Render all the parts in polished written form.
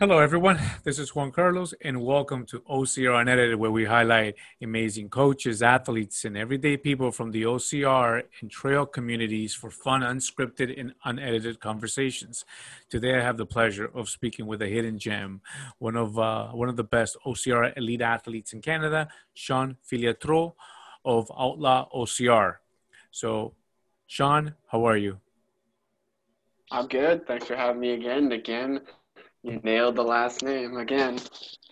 Hello, everyone. This is Juan Carlos, and welcome to OCR Unedited, where we highlight amazing coaches, athletes, and everyday people from the OCR and trail communities for fun, unscripted, and unedited conversations. Today, I have the pleasure of speaking with a hidden gem, one of the best OCR elite athletes in Canada, Sean Filiatro of Outlaw OCR. So, Sean, how are you? I'm good. Thanks for having me again. You nailed the last name again.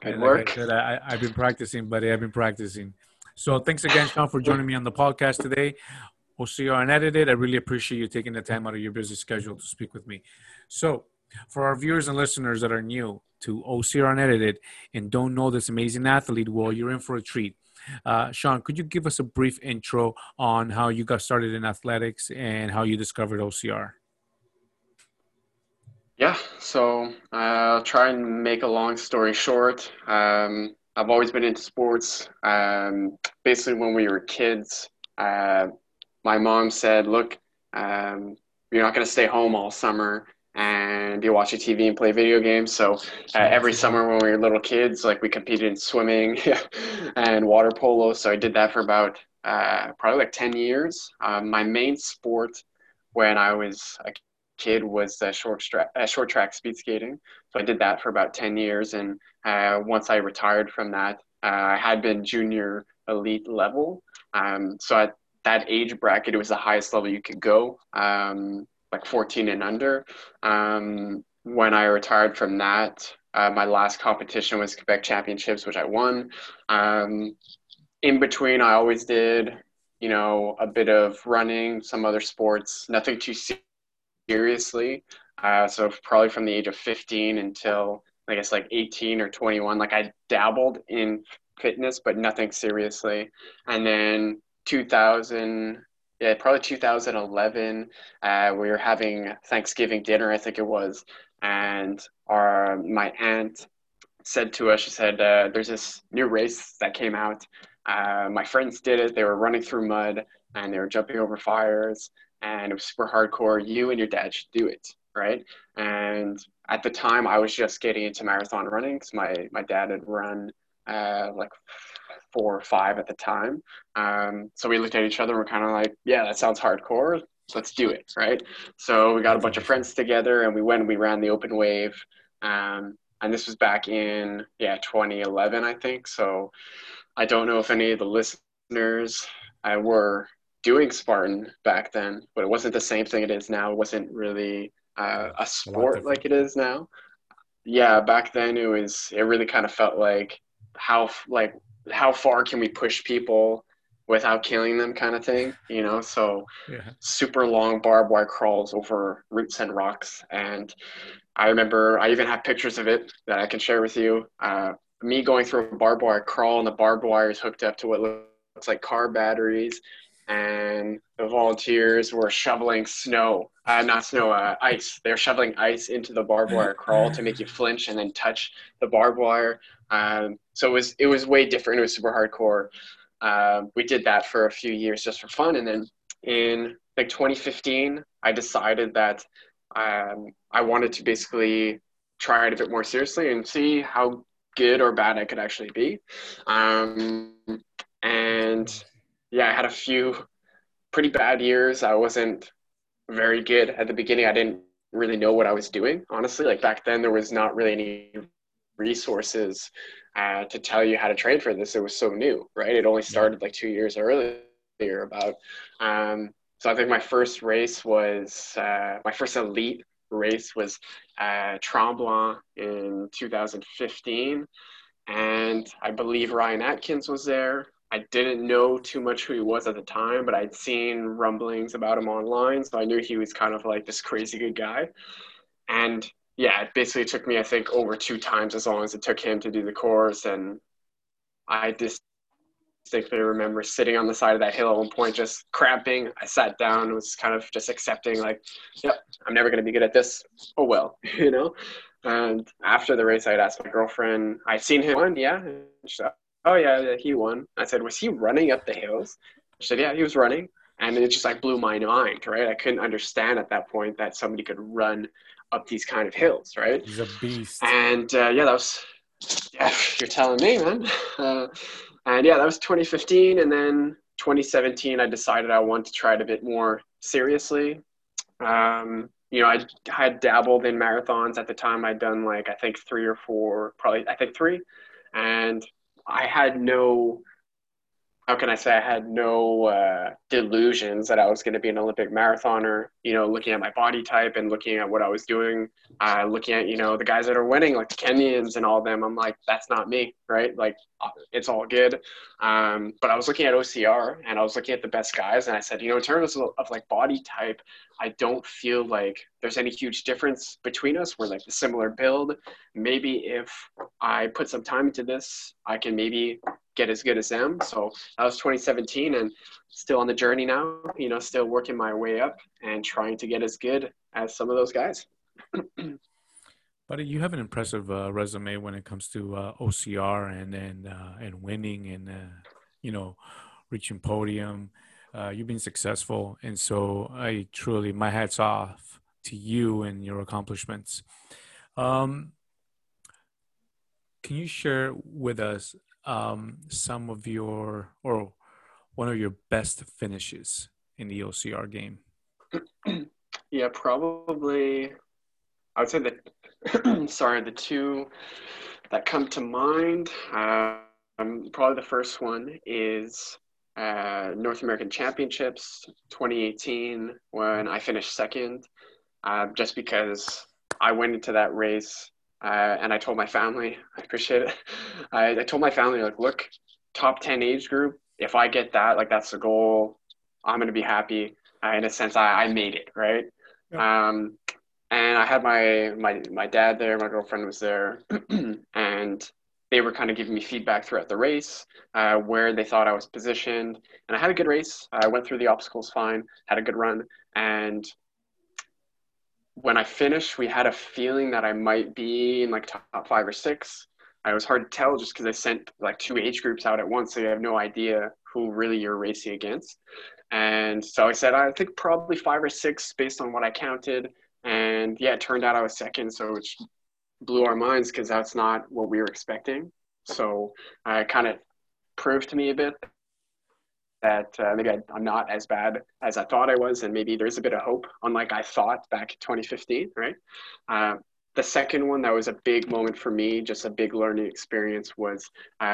Good work. Like I said, I've been practicing, buddy. So thanks again, Sean, for joining me on the podcast today. OCR Unedited. I really appreciate you taking the time out of your busy schedule to speak with me. So for our viewers and listeners that are new to OCR Unedited and don't know this amazing athlete, well, you're in for a treat. Sean, could you give us a brief intro on how you got started in athletics and how you discovered OCR? Yeah, so I'll try and make a long story short. I've always been into sports. Basically, when we were kids, my mom said, look, you're not going to stay home all summer and be watching TV and play video games. So every summer when we were little kids, like we competed in swimming and water polo. So I did that for about probably like 10 years. My main sport when I was a kid was short track speed skating. So I did that for about 10 years. And once I retired from that, I had been junior elite level. So at that age bracket, it was the highest level you could go, like 14 and under. When I retired from that, my last competition was Quebec Championships, which I won. In between, I always did, you know, a bit of running, some other sports, nothing too seriously. So probably from the age of 15 until I guess like 18 or 21, like I dabbled in fitness, but nothing seriously. And then 2011, we were having Thanksgiving dinner, I think it was. And my aunt said to us, she said, there's this new race that came out. My friends did it. They were running through mud and they were jumping over fires. And it was super hardcore. You and your dad should do it, right? And at the time, I was just getting into marathon running because my dad had run like 4 or 5 at the time. So we looked at each other and we're kind of like, yeah, that sounds hardcore. Let's do it, right? So we got a bunch of friends together and we went and we ran the open wave. And this was back in, 2011, I think. So I don't know if any of the listeners were doing Spartan back then, but it wasn't the same thing it is now. It wasn't really a sport like it is now. Yeah, back then it was. It really kind of felt like how far can we push people without killing them, kind of thing, you know. So super long barbed wire crawls over roots and rocks, and I remember I even have pictures of it that I can share with you. Me going through a barbed wire crawl, and the barbed wire is hooked up to what looks like car batteries. And the volunteers were shoveling ice. They were shoveling ice into the barbed wire crawl to make you flinch and then touch the barbed wire. So it was way different. It was super hardcore. We did that for a few years just for fun. And then in like 2015, I decided that I wanted to basically try it a bit more seriously and see how good or bad I could actually be. I had a few pretty bad years. I wasn't very good at the beginning. I didn't really know what I was doing, honestly. Like back then, there was not really any resources to tell you how to train for this. It was so new, right? It only started like 2 years earlier about. So I think my first elite race was Tremblant in 2015. And I believe Ryan Atkins was there. I didn't know too much who he was at the time, but I'd seen rumblings about him online. So I knew he was kind of like this crazy good guy. And yeah, it basically took me, I think, over 2 times as long as it took him to do the course. And I distinctly remember sitting on the side of that hill at one point, just cramping. I sat down and was kind of just accepting like, yep, I'm never going to be good at this. Oh, well, you know? And after the race, I'd asked my girlfriend, I'd seen him one. Yeah. Oh, yeah, he won. I said, was he running up the hills? She said, yeah, he was running. And it just, like, blew my mind, right? I couldn't understand at that point that somebody could run up these kind of hills, right? He's a beast. And yeah, that was, yeah, you're telling me, man. And yeah, that was 2015. And then 2017, I decided I wanted to try it a bit more seriously. You know, I had dabbled in marathons at the time. I'd done like, I think three or four, probably, I think three. And I had no, how can I say, I had no delusions that I was going to be an Olympic marathoner, you know, looking at my body type and looking at what I was doing, looking at, you know, the guys that are winning, like the Kenyans and all them. I'm like, that's not me, right? Like, it's all good. But I was looking at OCR and I was looking at the best guys. And I said, you know, in terms of like body type, I don't feel like there's any huge difference between us. We're like a similar build. Maybe if I put some time into this, I can maybe get as good as them. So that was 2017, and still on the journey now, you know, still working my way up and trying to get as good as some of those guys. But you have an impressive resume when it comes to OCR and winning and, you know, reaching podium. You've been successful. And so I truly, my hat's off to you and your accomplishments. Can you share with us some of your, or one of your best finishes in the OCR game? Yeah, probably, I would say that, sorry, the two that come to mind, probably the first one is North American Championships 2018, when I finished second, just because I went into that race. And I told my family, I appreciate it. I told my family, like, look, top 10 age group, if I get that, like, that's the goal. I'm going to be happy. In a sense, I made it, right? Yeah. And I had my dad there, my girlfriend was there, and they were kind of giving me feedback throughout the race, where they thought I was positioned. And I had a good race. I went through the obstacles fine, had a good run, and when I finished, we had a feeling that I might be in like top 5 or 6. It was hard to tell just because I sent like 2 age groups out at once. So you have no idea who really you're racing against. And so I said, I think probably 5 or 6 based on what I counted. And yeah, it turned out I was second. So it blew our minds because that's not what we were expecting. So it kind of proved to me a bit that maybe I'm not as bad as I thought I was, and maybe there's a bit of hope, unlike I thought back in 2015, right? The second one that was a big moment for me, just a big learning experience, was when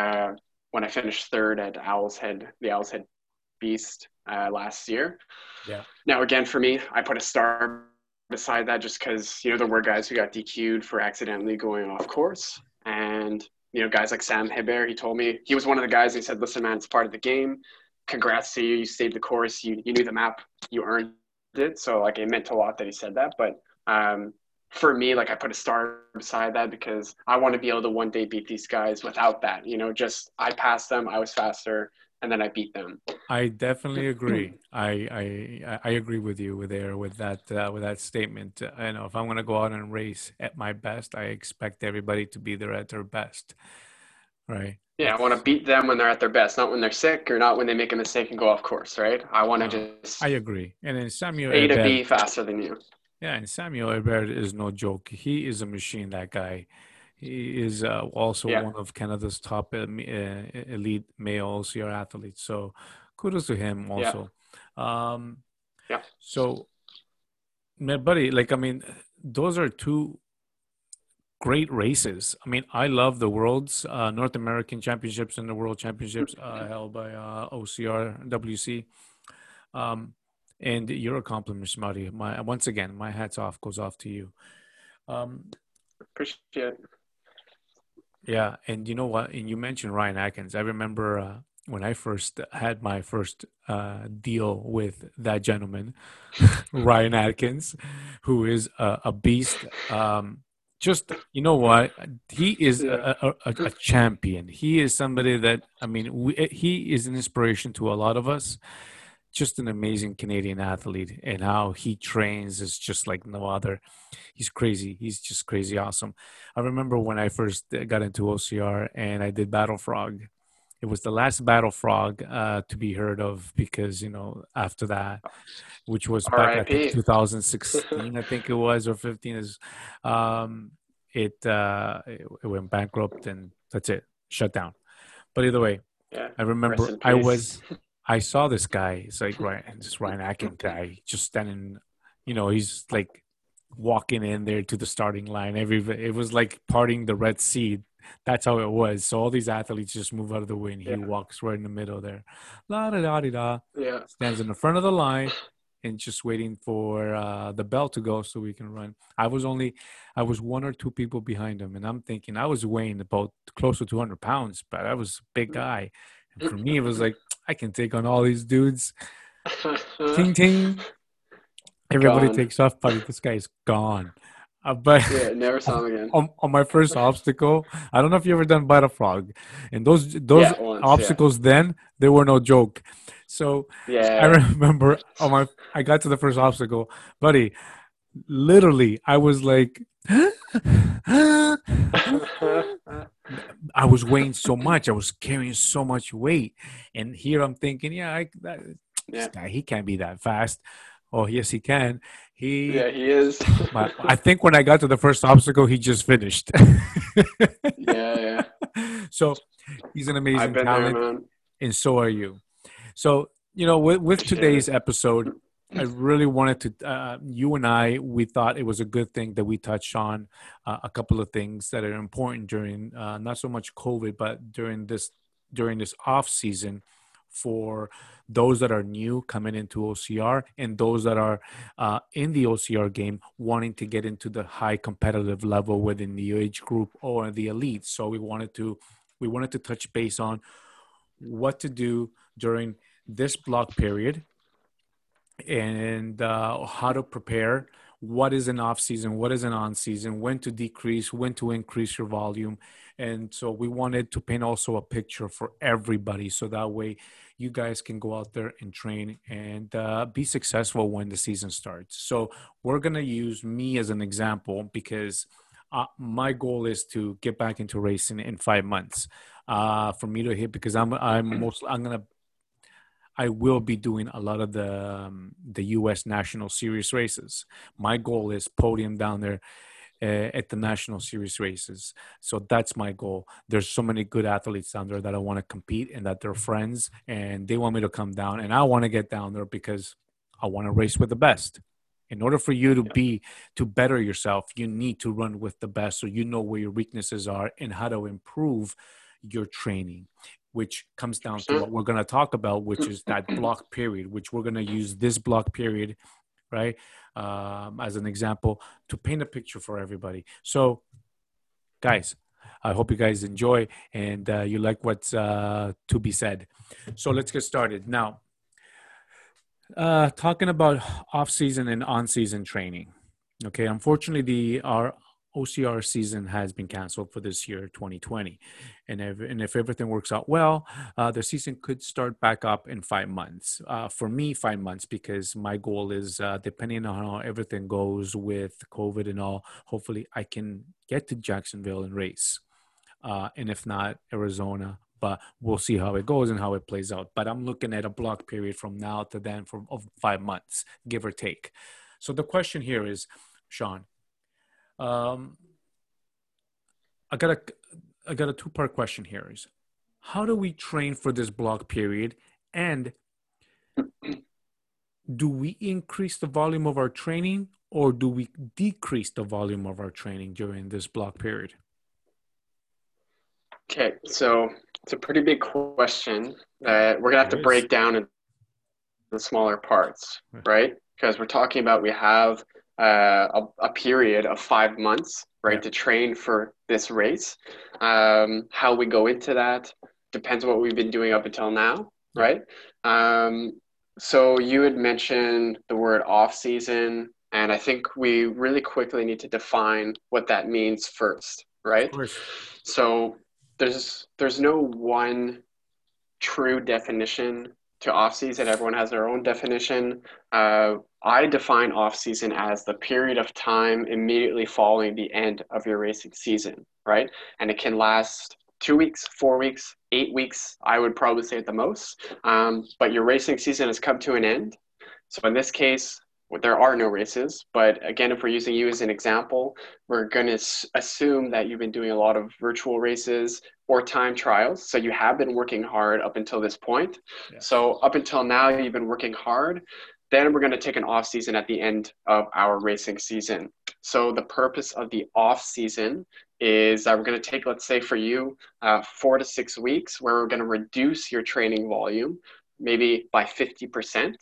I finished third at Owl's Head, the Owl's Head Beast last year. Yeah. Now, again, for me, I put a star beside that just because, you know, there were guys who got DQ'd for accidentally going off course, and, you know, guys like Sam Hebert, he told me, he was one of the guys, he said, listen, man, it's part of the game. Congrats to you, you stayed the course, you knew the map, you earned it. So like, it meant a lot that he said that. But for me, like, I put a star beside that because I want to be able to one day beat these guys without that, you know, just I passed them, I was faster, and then I beat them. I definitely agree. I agree with you with that statement. I know if I'm going to go out and race at my best, I expect everybody to be there at their best, right? Yeah, I want to beat them when they're at their best, not when they're sick or not when they make a mistake and go off course, right? I want to just... I agree. And then Samuel A to B faster than you. Yeah, and Samuel Hebert is no joke. He is a machine, that guy. He is also one of Canada's top elite male OCR athletes. So kudos to him also. Yeah. So, my buddy, like, I mean, those are two great races. I mean, I love the world's North American Championships and the World Championships held by OCRWC. And your accomplishments, Marty. Once again, my hat's off, goes off to you. Appreciate it. Yeah, and you know what? And you mentioned Ryan Atkins. I remember when I first had my first deal with that gentleman, Ryan Atkins, who is a beast. Just, you know what, he is a champion. He is somebody that, I mean, he is an inspiration to a lot of us. Just an amazing Canadian athlete, and how he trains is just like no other. He's crazy. He's just crazy awesome. I remember when I first got into OCR and I did Battle Frog. It was the last Battle Frog to be heard of, because, you know, after that, which was back, I think, 2016, I think it was, or 15, is it went bankrupt, and that's it, shut down. But either way, yeah, I remember I saw this guy. It's like Ryan Atkins guy, just standing, you know, he's like walking in there to the starting line. It was like parting the Red Sea. That's how it was. So all these athletes just move out of the way, and he walks right in the middle there. La da da da. Yeah. Stands in the front of the line and just waiting for the bell to go so we can run. I was one or two people behind him, and I'm thinking I was weighing about close to 200 pounds, but I was a big guy. And for me, it was like, I can take on all these dudes. Ting ting. Everybody takes off, but this guy is gone. But never saw him again. On my first obstacle, I don't know if you ever done Battle Frog, and those obstacles then, they were no joke. So I remember I got to the first obstacle, buddy. Literally, I was like, I was weighing so much, I was carrying so much weight, and here I'm thinking, this guy, he can't be that fast. Oh, yes, he can. He is. I think when I got to the first obstacle, he just finished. So he's an amazing talent, there, and so are you. So, you know, with today's episode, I really wanted to, you and I, we thought it was a good thing that we touched on a couple of things that are important during, not so much COVID, but during this off season, for those that are new coming into OCR, and those that are in the OCR game wanting to get into the high competitive level within the age group or the elite. So we wanted to touch base on what to do during this block period, and how to prepare, what is an off season, what is an on season, when to decrease, when to increase your volume. And so we wanted to paint also a picture for everybody, so that way you guys can go out there and train and be successful when the season starts. So we're going to use me as an example, because my goal is to get back into racing in 5 months for me to hit, because I will be doing a lot of the U.S. National Series races. My goal is podium down there at the National Series races. So that's my goal. There's so many good athletes down there that I want to compete, and that they're friends, and they want me to come down, and I want to get down there because I want to race with the best. In order for you to better yourself, you need to run with the best, so you know where your weaknesses are and how to improve your training, which comes down to what we're going to talk about, which is that block period, which we're going to use this block period, right, as an example to paint a picture for everybody. So, guys, I hope you guys enjoy, and you like what's to be said. So let's get started. Now, talking about off-season and on-season training. Okay, unfortunately, our OCR season has been canceled for this year, 2020. And if everything works out well, the season could start back up in 5 months. For me, 5 months, because my goal is, depending on how everything goes with COVID and all, hopefully I can get to Jacksonville and race. And if not, Arizona. But we'll see how it goes and how it plays out. But I'm looking at a block period from now to then of 5 months, give or take. So the question here is, Sean, I got a two-part question here. Is how do we train for this block period, and do we increase the volume of our training, or do we decrease the volume of our training during this block period? Okay, so it's a pretty big question that we're gonna have to break down into the smaller parts, right? Because we're talking about we have a period of 5 months, right, to train for this race. How we go into that depends on what we've been doing up until now, right? So you had mentioned the word off season, and I think we really quickly need to define what that means first, right? Of course. So there's no one true definition to off-season. Everyone has their own definition. I define off-season as the period of time immediately following the end of your racing season, right? And it can last 2 weeks, 4 weeks, 8 weeks, I would probably say at the most. But your racing season has come to an end. So in this case, there are no races. But again, if we're using you as an example, we're going to assume that you've been doing a lot of virtual races or time trials. So you have been working hard up until this point. Yeah. So up until now, you've been working hard. Then we're going to take an off season at the end of our racing season. So the purpose of the off season is that we're going to take, let's say for you, 4 to 6 weeks where we're going to reduce your training volume, maybe by 50%.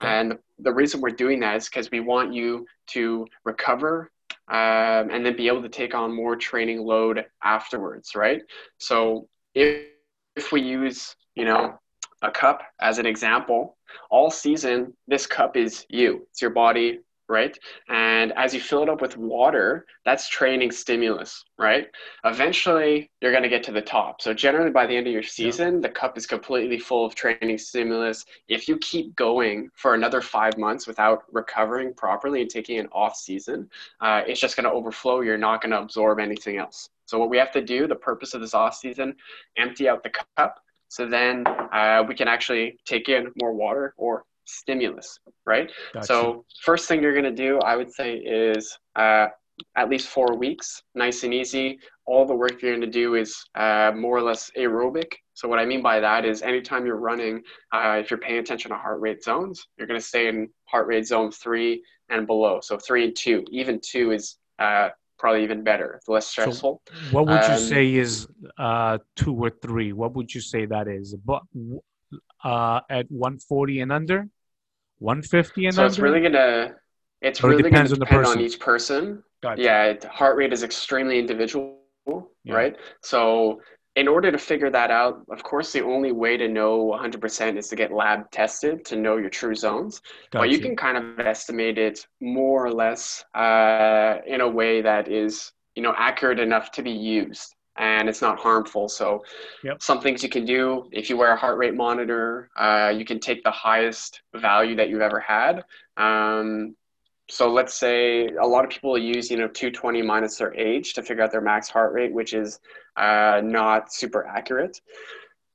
And the reason we're doing that is because we want you to recover and then be able to take on more training load afterwards, right? So if we use, a cup as an example, all season, this cup is you, it's your body, right? And as you fill it up with water, that's training stimulus, right? Eventually, you're going to get to the top. So generally, by the end of your season, the cup is completely full of training stimulus. If you keep going for another 5 months without recovering properly and taking an off season, it's just going to overflow. You're not going to absorb anything else. So what we have to do, the purpose of this off season, empty out the cup. So then we can actually take in more water or stimulus, right? Gotcha. So first thing you're going to do, I would say, is at least 4 weeks, nice and easy. All the work you're going to do is more or less aerobic. So what I mean by that is anytime you're running, if you're paying attention to heart rate zones, you're going to stay in heart rate zone 3 and below. So 3 and 2, even 2 is probably even better, less stressful. So what would you say is 2 or 3? What would you say that is? At 140 and under? 150 and so under? So it's really going to depend on each person. Gotcha. Yeah, heart rate is extremely individual, right? So in order to figure that out, of course, the only way to know 100% is to get lab tested to know your true zones. Gotcha. But you can kind of estimate it more or less in a way that is, accurate enough to be used. And it's not harmful. So some things you can do, if you wear a heart rate monitor, you can take the highest value that you've ever had. So let's say a lot of people use, 220 minus their age to figure out their max heart rate, which is not super accurate.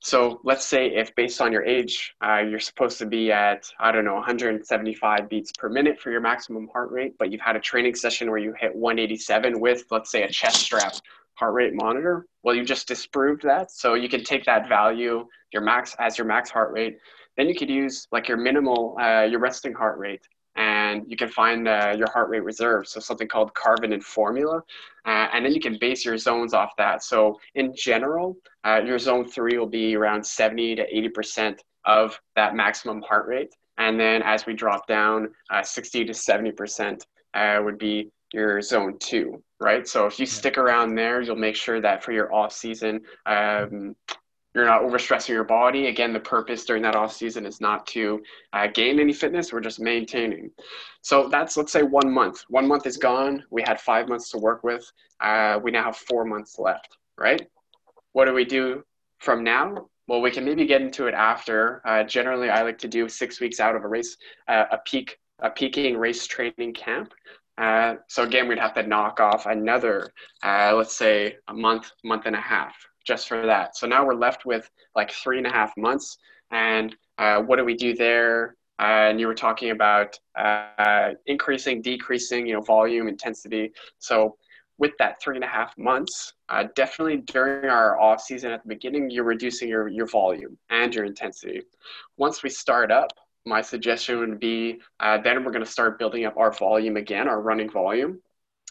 So let's say if based on your age, you're supposed to be at, 175 beats per minute for your maximum heart rate, but you've had a training session where you hit 187 with, let's say, a chest strap heart rate monitor. Well, you just disproved that. So you can take that value, your max heart rate. Then you could use your minimal, your resting heart rate, and you can find your heart rate reserve. So something called Carvenin formula. And then you can base your zones off that. So in general, your zone 3 will be around 70 to 80% of that maximum heart rate. And then as we drop down, 60 to 70% would be your zone 2, right? So if you stick around there, you'll make sure that for your off season, you're not overstressing your body. Again, the purpose during that off season is not to gain any fitness. We're just maintaining. So that's, let's say, 1 month. 1 month is gone. We had 5 months to work with. We now have 4 months left, right? What do we do from now? Well, we can maybe get into it after. Generally, I like to do 6 weeks out of a race, a peaking race training camp. So again, we'd have to knock off another, let's say, a month, month and a half just for that. So now we're left with 3.5 months. And what do we do there? And you were talking about increasing, decreasing, volume, intensity. So with that 3.5 months, definitely during our off season at the beginning, you're reducing your volume and your intensity. Once we start up, my suggestion would be then we're going to start building up our volume again, our running volume.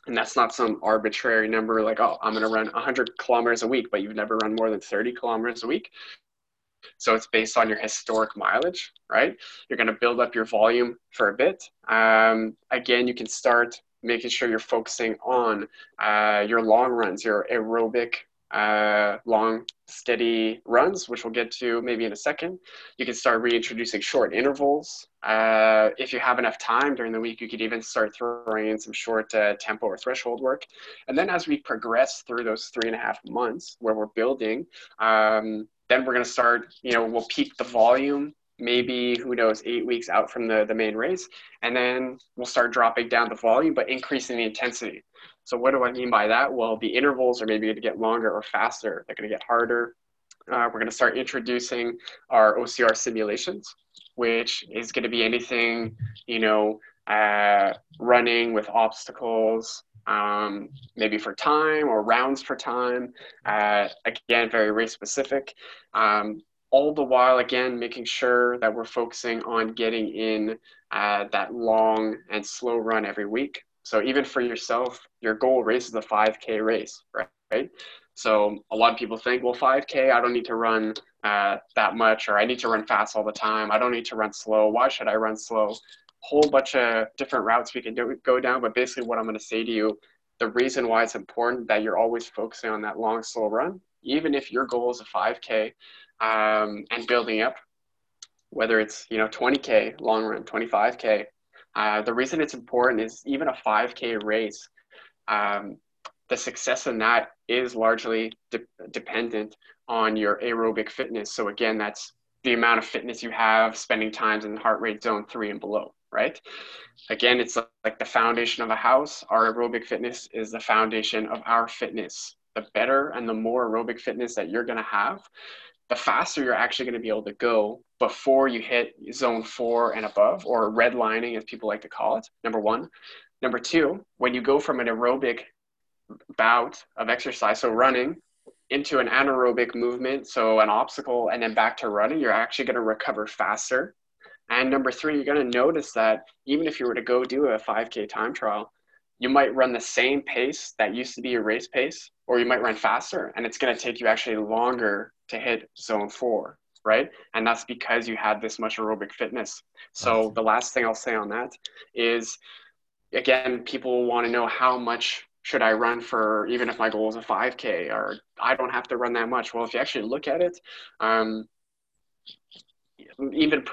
And that's not some arbitrary number like, oh, I'm going to run 100 kilometers a week, but you've never run more than 30 kilometers a week. So it's based on your historic mileage, right? You're going to build up your volume for a bit. Again, you can start making sure you're focusing on your long runs, your aerobic long steady runs, which we'll get to maybe in a second. You can start reintroducing short intervals. If you have enough time during the week, you could even start throwing in some short tempo or threshold work. And then as we progress through those 3.5 months where we're building, then we're going to start, we'll peak the volume, maybe, who knows, 8 weeks out from the main race. And then we'll start dropping down the volume, but increasing the intensity. So what do I mean by that? Well, the intervals are maybe going to get longer or faster. They're going to get harder. We're going to start introducing our OCR simulations, which is going to be anything, you know, running with obstacles, maybe for time or rounds for time. Again, very race specific. All the while, again, making sure that we're focusing on getting in that long and slow run every week. So even for yourself, your goal race is a 5K race, right? So a lot of people think, well, 5K, I don't need to run that much, or I need to run fast all the time. I don't need to run slow. Why should I run slow? Whole bunch of different routes we can go down. But basically what I'm going to say to you, the reason why it's important that you're always focusing on that long, slow run, even if your goal is a 5K and building up, whether it's, you know, 20K long run, 25K, the reason it's important is even a 5K race, the success in that is largely dependent on your aerobic fitness. So again, that's the amount of fitness you have, spending times in heart rate zone 3 and below, right? Again, it's like the foundation of a house. Our aerobic fitness is the foundation of our fitness. The better and the more aerobic fitness that you're going to have, the faster you're actually going to be able to go before you hit zone 4 and above, or redlining, as people like to call it, number one. Number two, when you go from an aerobic bout of exercise, so running, into an anaerobic movement, so an obstacle, and then back to running, you're actually going to recover faster. And number three, you're going to notice that even if you were to go do a 5K time trial, you might run the same pace that used to be your race pace, or you might run faster, and it's going to take you actually longer to hit zone 4, right? And that's because you had this much aerobic fitness. So the last thing I'll say on that is, again, people want to know how much should I run for, even if my goal is a 5K, or I don't have to run that much. Well, if you actually look at it, even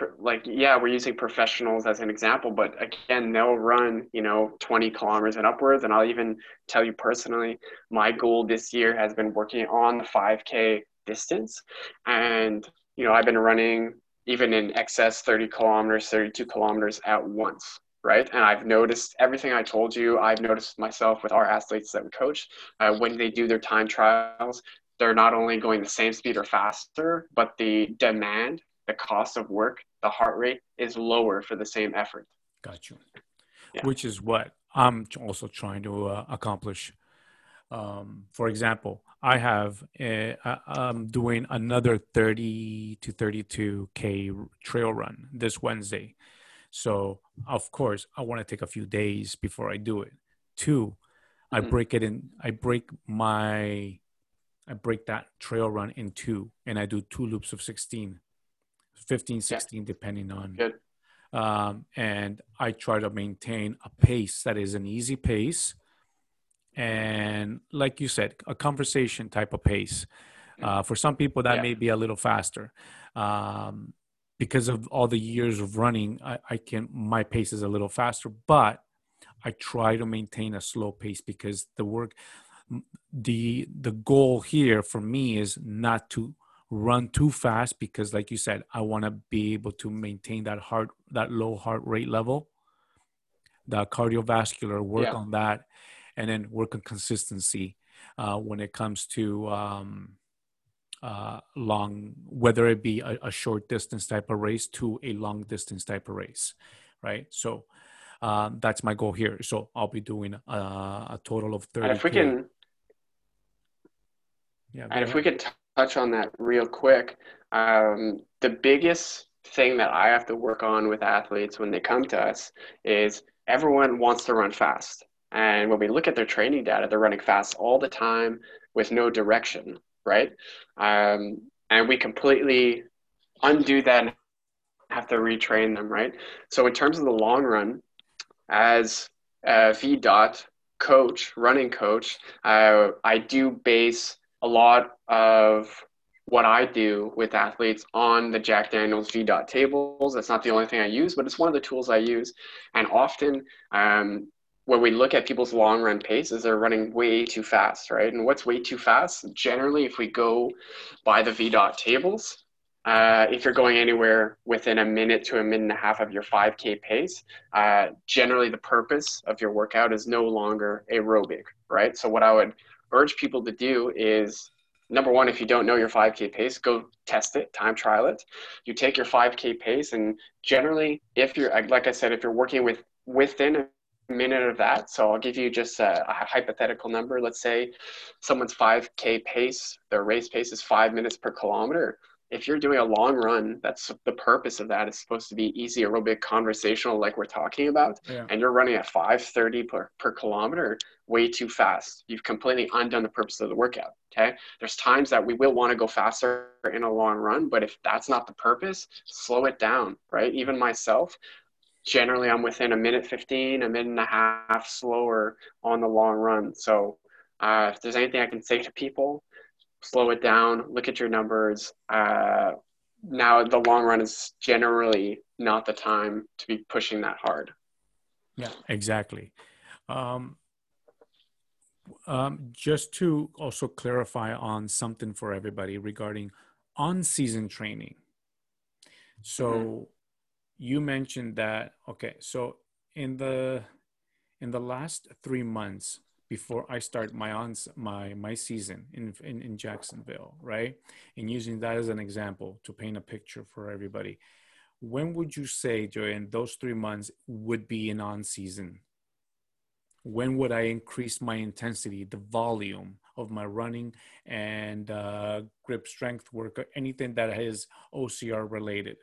yeah, we're using professionals as an example, but again, they'll run, you know, 20 kilometers and upwards. And I'll even tell you personally, my goal this year has been working on the 5K distance. And, you know, I've been running even in excess 30 kilometers, 32 kilometers at once. Right. And I've noticed everything I told you. I've noticed myself with our athletes that we coach, when they do their time trials, they're not only going the same speed or faster, but the demand, the cost of work, the heart rate is lower for the same effort. Got you. Yeah. Which is what I'm also trying to accomplish. For example, I have, I'm doing another 30 to 32K trail run this Wednesday. So of course I want to take a few days before I do it. Two, I break it in. I break that trail run in two, and I do 2 loops of 16, 15, 16, depending on, and I try to maintain a pace that is an easy pace. And like you said, a conversation type of pace, for some people that may be a little faster, because of all the years of running, my pace is a little faster, but I try to maintain a slow pace because the goal here for me is not to run too fast, because like you said, I want to be able to maintain that low heart rate level, the cardiovascular work on that, and then work on consistency when it comes to, long, whether it be a short distance type of race to a long distance type of race, right? So that's my goal here. So I'll be doing a total of 30. And if we can, touch on that real quick, the biggest thing that I have to work on with athletes when they come to us is everyone wants to run fast, and when we look at their training data, they're running fast all the time with no direction. Right? And we completely undo that and have to retrain them, right? So in terms of the long run, as a VDOT coach, running coach, I do base a lot of what I do with athletes on the Jack Daniels VDOT tables. That's not the only thing I use, but it's one of the tools I use. And often, when we look at people's long run paces, they're running way too fast, right? And what's way too fast? Generally, if we go by the VDOT tables, If you're going anywhere within a minute to a minute and a half of your 5K pace, generally the purpose of your workout is no longer aerobic, right? So what I would urge people to do is, number one, if you don't know your 5K pace, go test it, time trial it. You take your 5K pace, and generally, if you're, like I said, if you're working within a minute of that, so I'll give you just a hypothetical number. Let's say someone's 5K pace, their race pace is 5 minutes per kilometer. If you're doing a long run, that's the purpose of that. It's supposed to be easy, aerobic, conversational, like we're talking about. Yeah. And you're running at 5:30 per kilometer, way too fast. You've completely undone the purpose of the workout, okay? There's times that we will want to go faster in a long run, but if that's not the purpose, slow it down, right? Even myself, generally I'm within a minute 15, a minute and a half slower on the long run. So if there's anything I can say to people, slow it down, look at your numbers. Now the long run is generally not the time to be pushing that hard. Yeah, exactly. Just to also clarify on something for everybody regarding on-season training. So you mentioned that, okay, so in the last 3 months, before I start my season in Jacksonville, right? And using that as an example to paint a picture for everybody. When would you say during those 3 months would be an on-season? When would I increase my intensity, the volume of my running and grip strength work, or anything that is OCR related?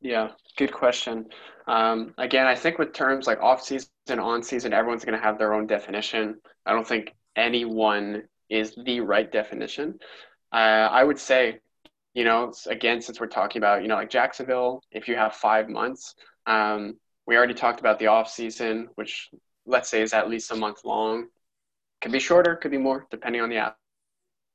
Yeah, good question. Again, I think with terms like off-season and on-season, everyone's going to have their own definition. I don't think any one is the right definition. I would say, again, since we're talking about, like Jacksonville, if you have 5 months, we already talked about the off-season, which let's say is at least a month long. Could be shorter, could be more, depending on the app.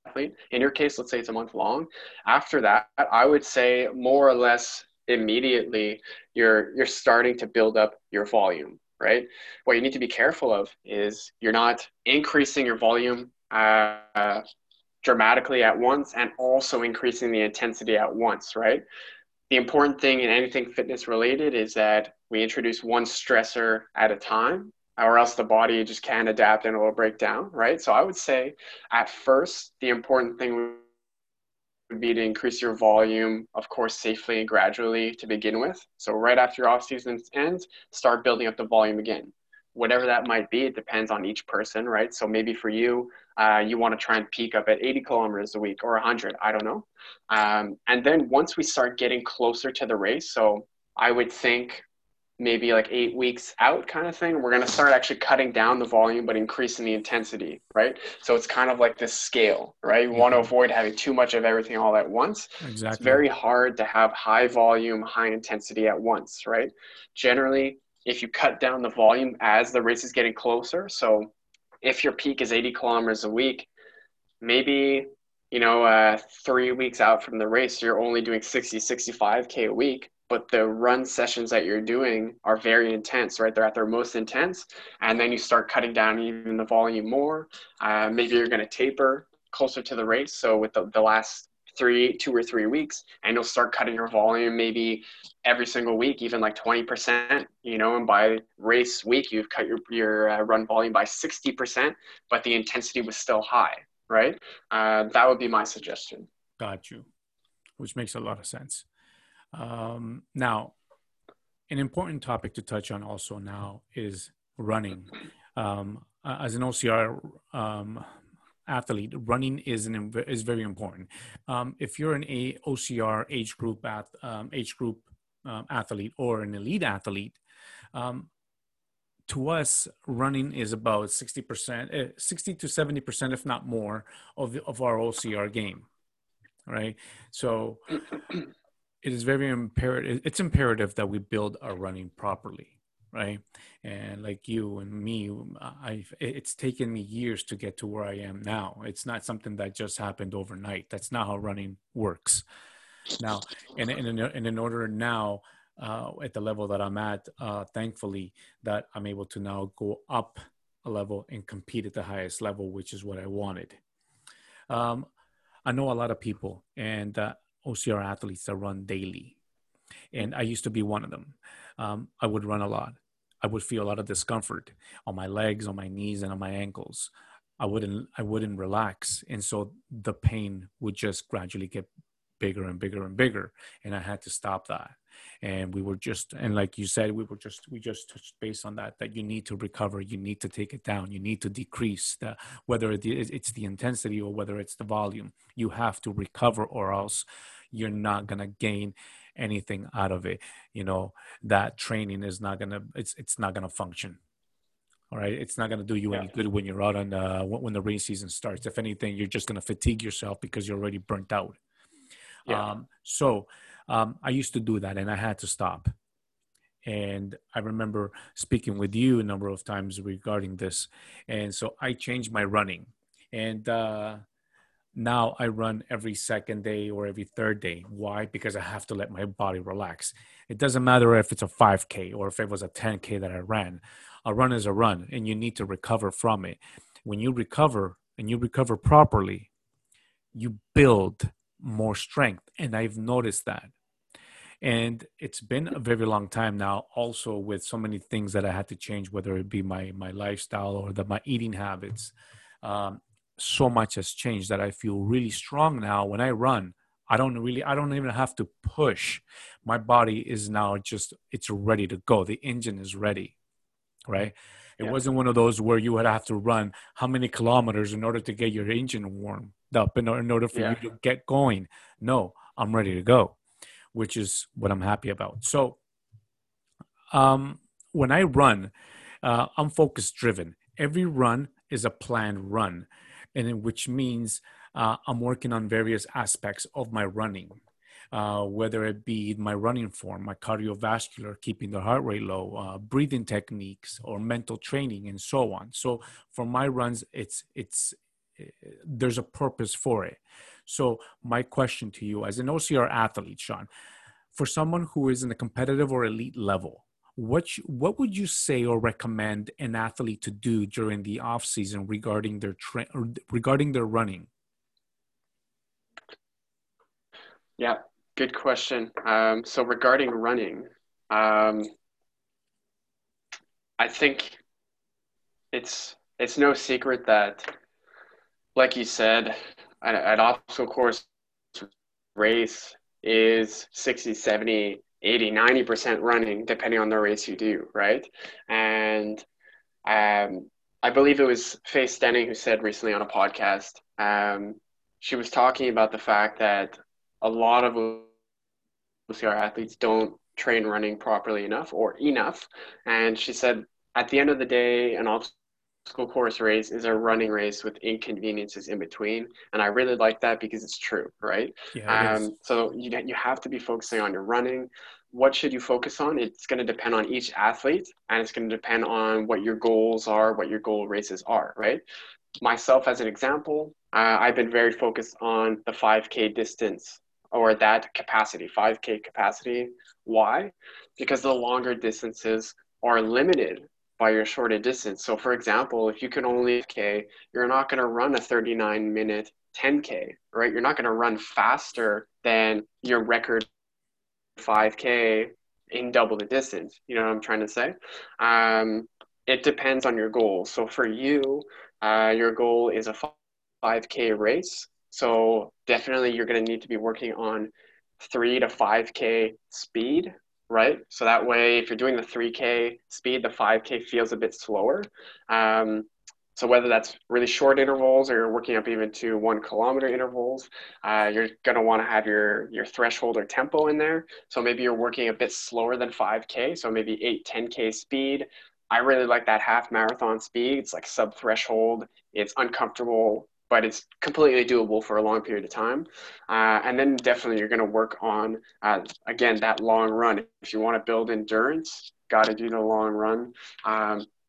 Athlete. In your case, let's say it's a month long. After that, I would say more or less immediately you're starting to build up your volume, right? What you need to be careful of is you're not increasing your volume dramatically at once and also increasing the intensity at once, right? The important thing in anything fitness related is that we introduce one stressor at a time, or else the body just can't adapt and it will break down, right? So I would say at first, the important thing would be to increase your volume, of course, safely and gradually to begin with. So right after your off season ends, start building up the volume again. Whatever that might be, it depends on each person, right? So maybe for you, you want to try and peak up at 80 kilometers a week or 100, I don't know. And then once we start getting closer to the race, so I would think maybe like 8 weeks out kind of thing, we're going to start actually cutting down the volume, but increasing the intensity, right? So it's kind of like this scale, right? You want to avoid having too much of everything all at once. Exactly. It's very hard to have high volume, high intensity at once, right? Generally, if you cut down the volume as the race is getting closer, so if your peak is 80 kilometers a week, maybe 3 weeks out from the race, you're only doing 60, 65K a week. But the run sessions that you're doing are very intense, right? They're at their most intense. And then you start cutting down even the volume more. Maybe you're going to taper closer to the race. So with the last two or three weeks, and you'll start cutting your volume maybe every single week, even like 20%, and by race week, you've cut your run volume by 60%, but the intensity was still high, right? That would be my suggestion. Got you, which makes a lot of sense. Now, an important topic to touch on also now is running. As an OCR athlete, running is very important. If you're an OCR age group athlete or an elite athlete, to us, running is about 60 to 70%, if not more, of our OCR game, right? So it is very imperative. It's imperative that we build our running properly, right? And like you and me, it's taken me years to get to where I am now. It's not something that just happened overnight. That's not how running works. Now, and in order now, at the level that I'm at, thankfully, that I'm able to now go up a level and compete at the highest level, which is what I wanted. I know a lot of people, and OCR athletes that run daily. And I used to be one of them. I would run a lot. I would feel a lot of discomfort on my legs, on my knees, and on my ankles. I wouldn't relax. And so the pain would just gradually get bigger and bigger and bigger. And I had to stop that. And we were just, and like you said, we just touched base on that you need to recover, you need to take it down, you need to decrease the, whether it's the intensity or whether it's the volume, you have to recover or else you're not going to gain anything out of it. You know, that training is not going to, it's not going to function. All right. It's not going to do you any good when you're out on when the race season starts. If anything, you're just going to fatigue yourself because you're already burnt out. Yeah. I used to do that and I had to stop. And I remember speaking with you a number of times regarding this. And so I changed my running. And now I run every second day or every third day. Why? Because I have to let my body relax. It doesn't matter if it's a 5K or if it was a 10K that I ran. A run is a run and you need to recover from it. When you recover and you recover properly, you build more strength. And I've noticed that. And it's been a very long time now, also with so many things that I had to change, whether it be my lifestyle or my eating habits. So much has changed that I feel really strong now when I run. I don't even have to push. My body is now just, it's ready to go. The engine is ready, right? It wasn't one of those where you would have to run how many kilometers in order to get your engine warmed up in order for you to get going. No, I'm ready to go, which is what I'm happy about. So when I run, I'm focus driven. Every run is a planned run, and which means I'm working on various aspects of my running, whether it be my running form, my cardiovascular, keeping the heart rate low, breathing techniques, or mental training, and so on. So for my runs, there's a purpose for it. So my question to you as an OCR athlete, Sean, for someone who is in the competitive or elite level, what would you say or recommend an athlete to do during the off season regarding their regarding their running? Yeah, good question. So regarding running, I think it's no secret that, like you said, an obstacle course race is 60, 70, 80, 90% running, depending on the race you do, right? And I believe it was Faye Stenning who said recently on a podcast, she was talking about the fact that a lot of OCR athletes don't train running properly enough or enough. And she said, at the end of the day, an obstacle course race is a running race with inconveniences in between. And I really like that because it's true, right? Yeah, so you have to be focusing on your running. What should you focus on? It's going to depend on each athlete, and it's going to depend on what your goals are, what your goal races are, right? Myself, as an example, I've been very focused on the 5K distance or that capacity, 5K capacity. Why? Because the longer distances are limited by your shorter distance. So for example, if you can only K, you're not going to run a 39-minute 10K, right? You're not going to run faster than your record 5K in double the distance. You know what I'm trying to say? It depends on your goal. So for you, your goal is a 5K race. So definitely you're going to need to be working on 3 to 5K speed, right? So that way, if you're doing the 3K speed, the 5K feels a bit slower. So whether that's really short intervals or you're working up even to 1 kilometer intervals, you're going to want to have your threshold or tempo in there. So maybe you're working a bit slower than 5K. So maybe 8, 10K speed. I really like that half marathon speed. It's like sub threshold. It's uncomfortable, but it's completely doable for a long period of time. And then definitely you're going to work on, again, that long run. If you want to build endurance, got to do the long run.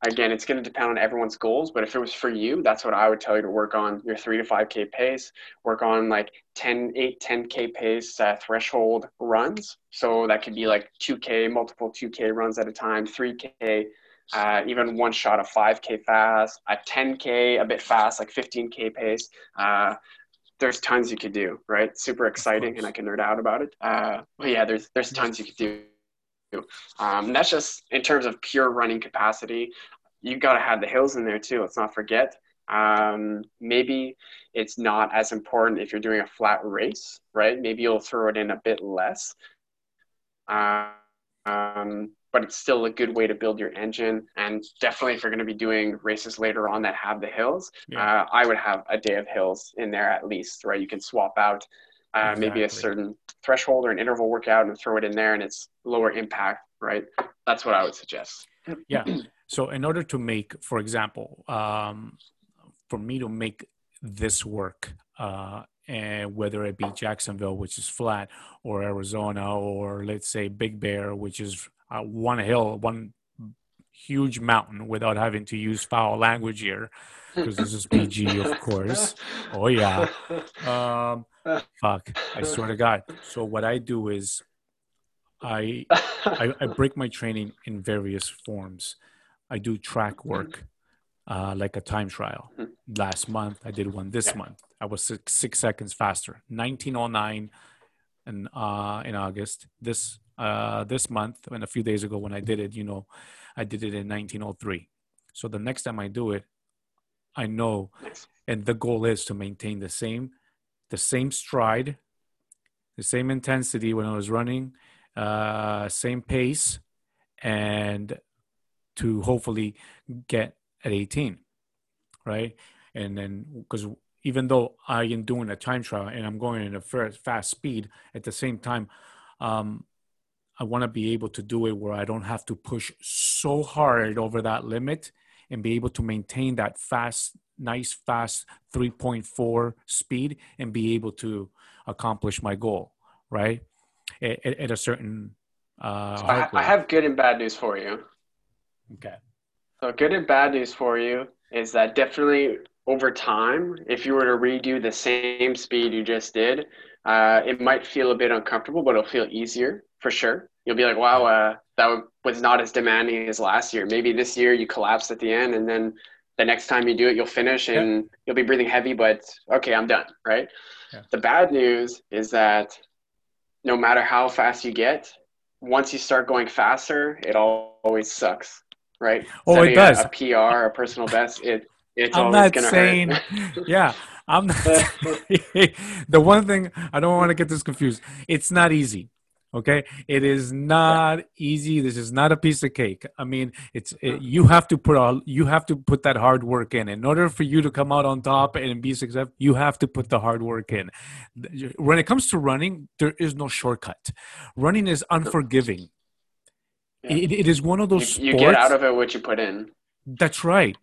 Again, it's going to depend on everyone's goals, but if it was for you, that's what I would tell you to work on your 3 to 5K pace, work on like 8, 10K pace threshold runs. So that could be like 2K, multiple 2K runs at a time, 3K, even one shot of 5K fast, a 10K a bit fast, like 15K pace, there's tons you could do, right? Super exciting, and I can nerd out about it. But yeah, there's tons you could do. That's just in terms of pure running capacity. You got to have the hills in there too. Let's not forget. Maybe it's not as important if you're doing a flat race, right? Maybe you'll throw it in a bit less. But it's still a good way to build your engine. And definitely if you're going to be doing races later on that have the hills, yeah. I would have a day of hills in there at least, right? You can swap out maybe a certain threshold or an interval workout and throw it in there, and it's lower impact, right? That's what I would suggest. Yeah. So in order to make, for example, for me to make this work, and whether it be Jacksonville, which is flat, or Arizona, or let's say Big Bear, which is one hill, one huge mountain, without having to use foul language here, because this is PG, of course. Oh, yeah. Fuck, I swear to God. So what I do is I break my training in various forms. I do track work, like a time trial. Last month, I did one this month. I was six seconds faster, 1909 in August. This month, and a few days ago when I did it, I did it in 1903. So the next time I do it, I know. And the goal is to maintain the same stride, the same intensity when I was running, same pace, and to hopefully get at 18, right? And then, because even though I am doing a time trial and I'm going in a fast speed, at the same time, I want to be able to do it where I don't have to push so hard over that limit and be able to maintain that fast 3.4 speed and be able to accomplish my goal, right? At a certain... I have good and bad news for you. Okay. So good and bad news for you is that definitely over time, if you were to redo the same speed you just did, it might feel a bit uncomfortable, but it'll feel easier for sure. You'll be like, wow, that was not as demanding as last year. Maybe this year you collapse at the end, and then the next time you do it, you'll finish and you'll be breathing heavy, but okay, I'm done, right? Yeah. The bad news is that no matter how fast you get, once you start going faster, it always sucks. Right? Oh, it does. A PR, a personal best, it's always going to hurt. Yeah, I'm not the one thing, I don't want to get this confused. It's not easy, okay? It is not easy. This is not a piece of cake. I mean, you have to put that hard work in. In order for you to come out on top and be successful, you have to put the hard work in. When it comes to running, there is no shortcut. Running is unforgiving. Yeah. It is one of those sports. You get out of it what you put in. That's right.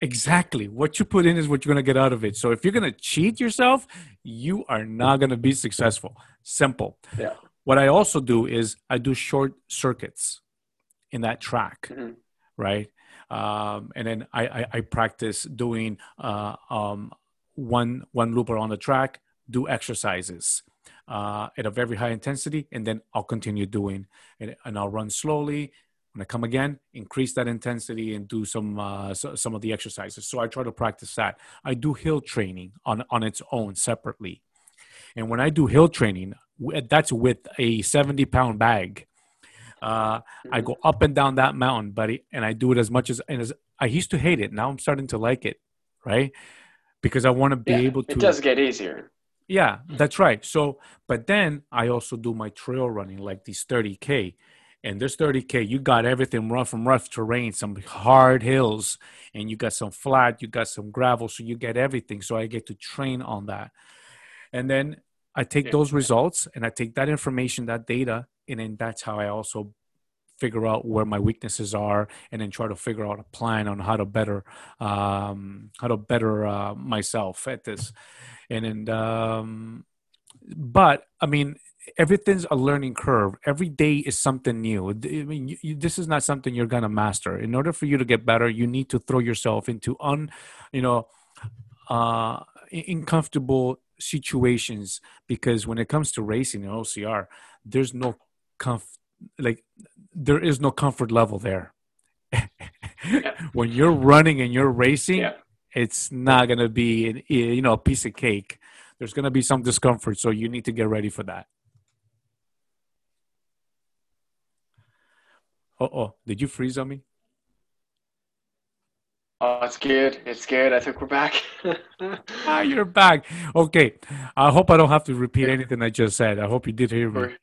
Exactly. What you put in is what you're going to get out of it. So if you're going to cheat yourself, you are not going to be successful. Simple. Yeah. What I also do is I do short circuits in that track, right? And then I practice doing one loop around the track, do exercises. At a very high intensity, and then I'll continue doing it, and I'll run slowly. When I come again, increase that intensity and do some of the exercises. So I try to practice that. I do hill training on its own separately. And when I do hill training, that's with a 70-pound bag. I go up and down that mountain, buddy, and I do it as much as I used to hate it. Now I'm starting to like it, right? Because I want to be able to. It does get easier. Yeah, that's right. So, but then I also do my trail running, like these 30K. And this 30K, you got everything rough terrain, some hard hills, and you got some flat, you got some gravel. So you get everything. So I get to train on that. And then I take those results and I take that information, that data. And then that's how I also figure out where my weaknesses are, and then try to figure out a plan on how to better myself at this. And but I mean, everything's a learning curve. Every day is something new. I mean, this is not something you're gonna master. In order for you to get better, you need to throw yourself into uncomfortable situations, because when it comes to racing and OCR, there's no there is no comfort level there. When you're running and you're racing, it's not going to be a piece of cake. there's going to be some discomfort. So you need to get ready for that. Uh-oh, did you freeze on me? Oh, it's good. It's good. I think we're back. Ah, you're back. Okay. I hope I don't have to repeat anything I just said. I hope you did hear me.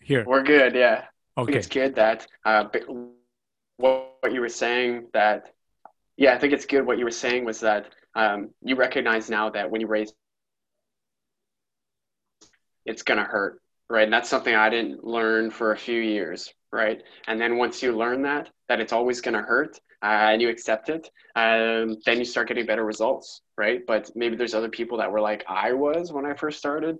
Here. We're good, yeah. Okay. I think it's good that what you were saying that, yeah, I think it's good what you were saying was that you recognize now that when you race, it's going to hurt, right? And that's something I didn't learn for a few years, right? And then once you learn that it's always going to hurt and you accept it, then you start getting better results, right? But maybe there's other people that were like I was when I first started.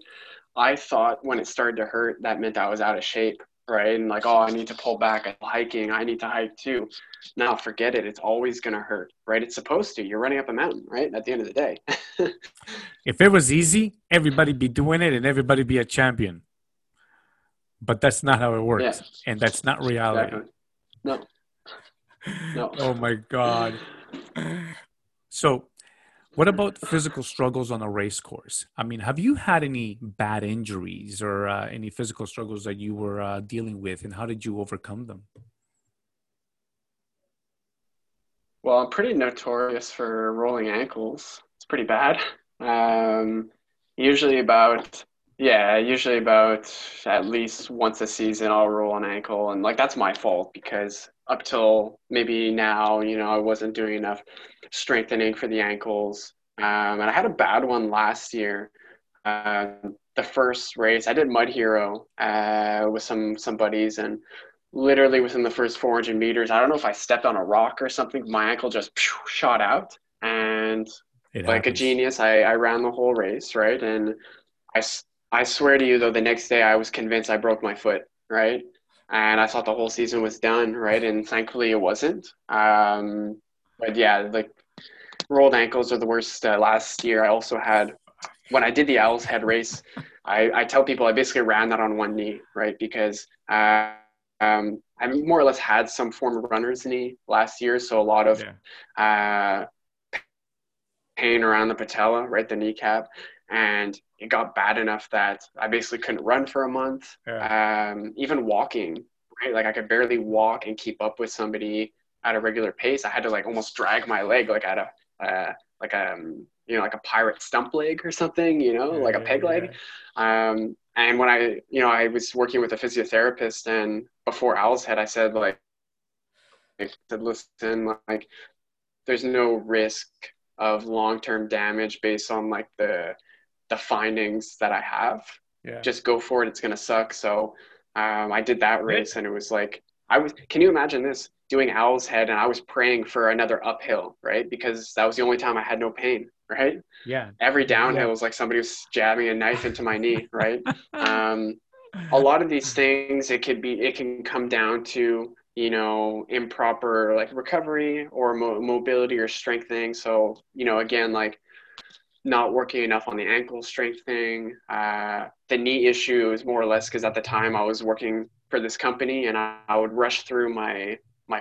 I thought when it started to hurt, that meant I was out of shape, right? And like, oh, I need to pull back. I'm hiking. I need to hike too. Now forget it. It's always going to hurt, right? It's supposed to. You're running up a mountain, right? At the end of the day. If it was easy, everybody'd be doing it and everybody'd be a champion. But that's not how it works. Yeah. And that's not reality. Exactly. No. Oh my God. So what about physical struggles on a race course? I mean, have you had any bad injuries or any physical struggles that you were dealing with, and how did you overcome them? Well, I'm pretty notorious for rolling ankles. It's pretty bad. Usually about at least once a season, I'll roll an ankle. And like, that's my fault because up till maybe now, you know, I wasn't doing enough strengthening for the ankles. And I had a bad one last year. The first race, I did Mud Hero with some buddies, and literally within the first 400 meters, I don't know if I stepped on a rock or something, my ankle just shot out. And like a genius, I ran the whole race, right? And I swear to you, though, the next day I was convinced I broke my foot, right? And I thought the whole season was done, right? And thankfully it wasn't. But yeah, like rolled ankles are the worst. Last year I also had, when I did the Owl's Head race, I tell people I basically ran that on one knee, right? Because I more or less had some form of runner's knee last year. So a lot of pain around the patella, right? The kneecap. And it got bad enough that I basically couldn't run for a month. Yeah. Even walking, right? Like I could barely walk and keep up with somebody at a regular pace. I had to like almost drag my leg, like at a, you know, like a pirate stump leg or something, you know, like a peg leg. Yeah. And when I, you know, I was working with a physiotherapist, and before Owl's Head, I said, listen, like there's no risk of long-term damage based on like the findings that I have. Yeah. Just go for it. It's going to suck. So I did that race, and it was like, can you imagine this, doing Owl's Head, and I was praying for another uphill, right? Because that was the only time I had no pain, right? Yeah. Every downhill was like somebody was jabbing a knife into my knee, right? A lot of these things, it can come down to, you know, improper like recovery or mobility or strengthening. So, you know, again, like, not working enough on the ankle strengthening. The knee issue is more or less because at the time I was working for this company, and I would rush through my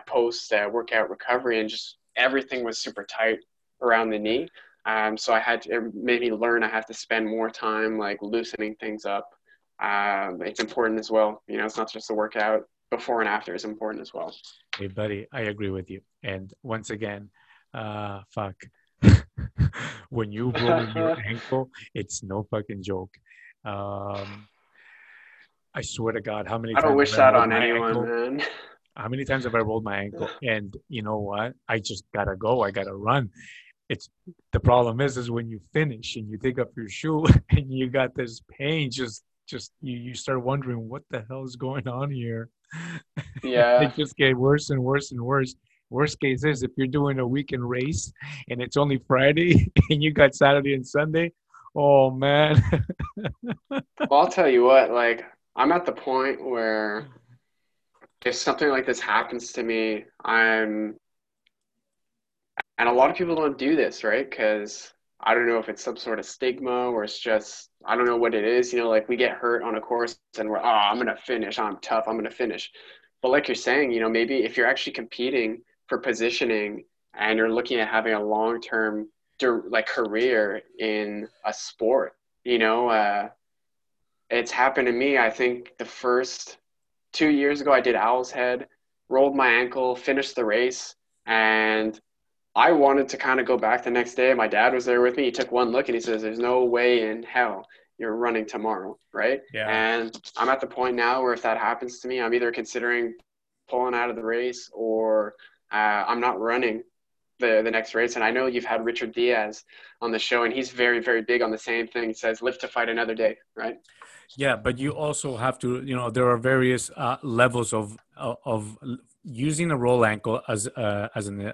post workout recovery, and just everything was super tight around the knee. So I had to, it made me learn I have to spend more time like loosening things up. It's important as well. You know, it's not just the workout. Before and after is important as well. Hey buddy, I agree with you. And once again, when you roll your ankle, it's no fucking joke. I swear to God, how many times I don't wish that on anyone, man. How many times have I rolled my ankle? And you know what? I just gotta go. I gotta run. It's the problem is when you finish and you take up your shoe and you got this pain, just you start wondering what the hell is going on here. Yeah. It just get worse and worse and worse. Worst case is if you're doing a weekend race and it's only Friday and you got Saturday and Sunday, oh man. Well, I'll tell you what, like I'm at the point where if something like this happens to me, and a lot of people don't do this, right? Because I don't know if it's some sort of stigma or it's just, I don't know what it is, you know, like we get hurt on a course and we're, oh, I'm going to finish. I'm tough. I'm going to finish. But like you're saying, you know, maybe if you're actually competing for positioning and you're looking at having a long-term like career in a sport, you know. It's happened to me. I think the first 2 years ago, I did Owl's Head, rolled my ankle, finished the race, and I wanted to kind of go back the next day. My dad was there with me. He took one look and he says, "There's no way in hell you're running tomorrow," right? Yeah. And I'm at the point now where if that happens to me, I'm either considering pulling out of the race or I'm not running the next race. And I know you've had Richard Diaz on the show, and he's very, very big on the same thing. He says, live to fight another day, right? Yeah, but you also have to, you know, there are various levels of using a roll ankle as an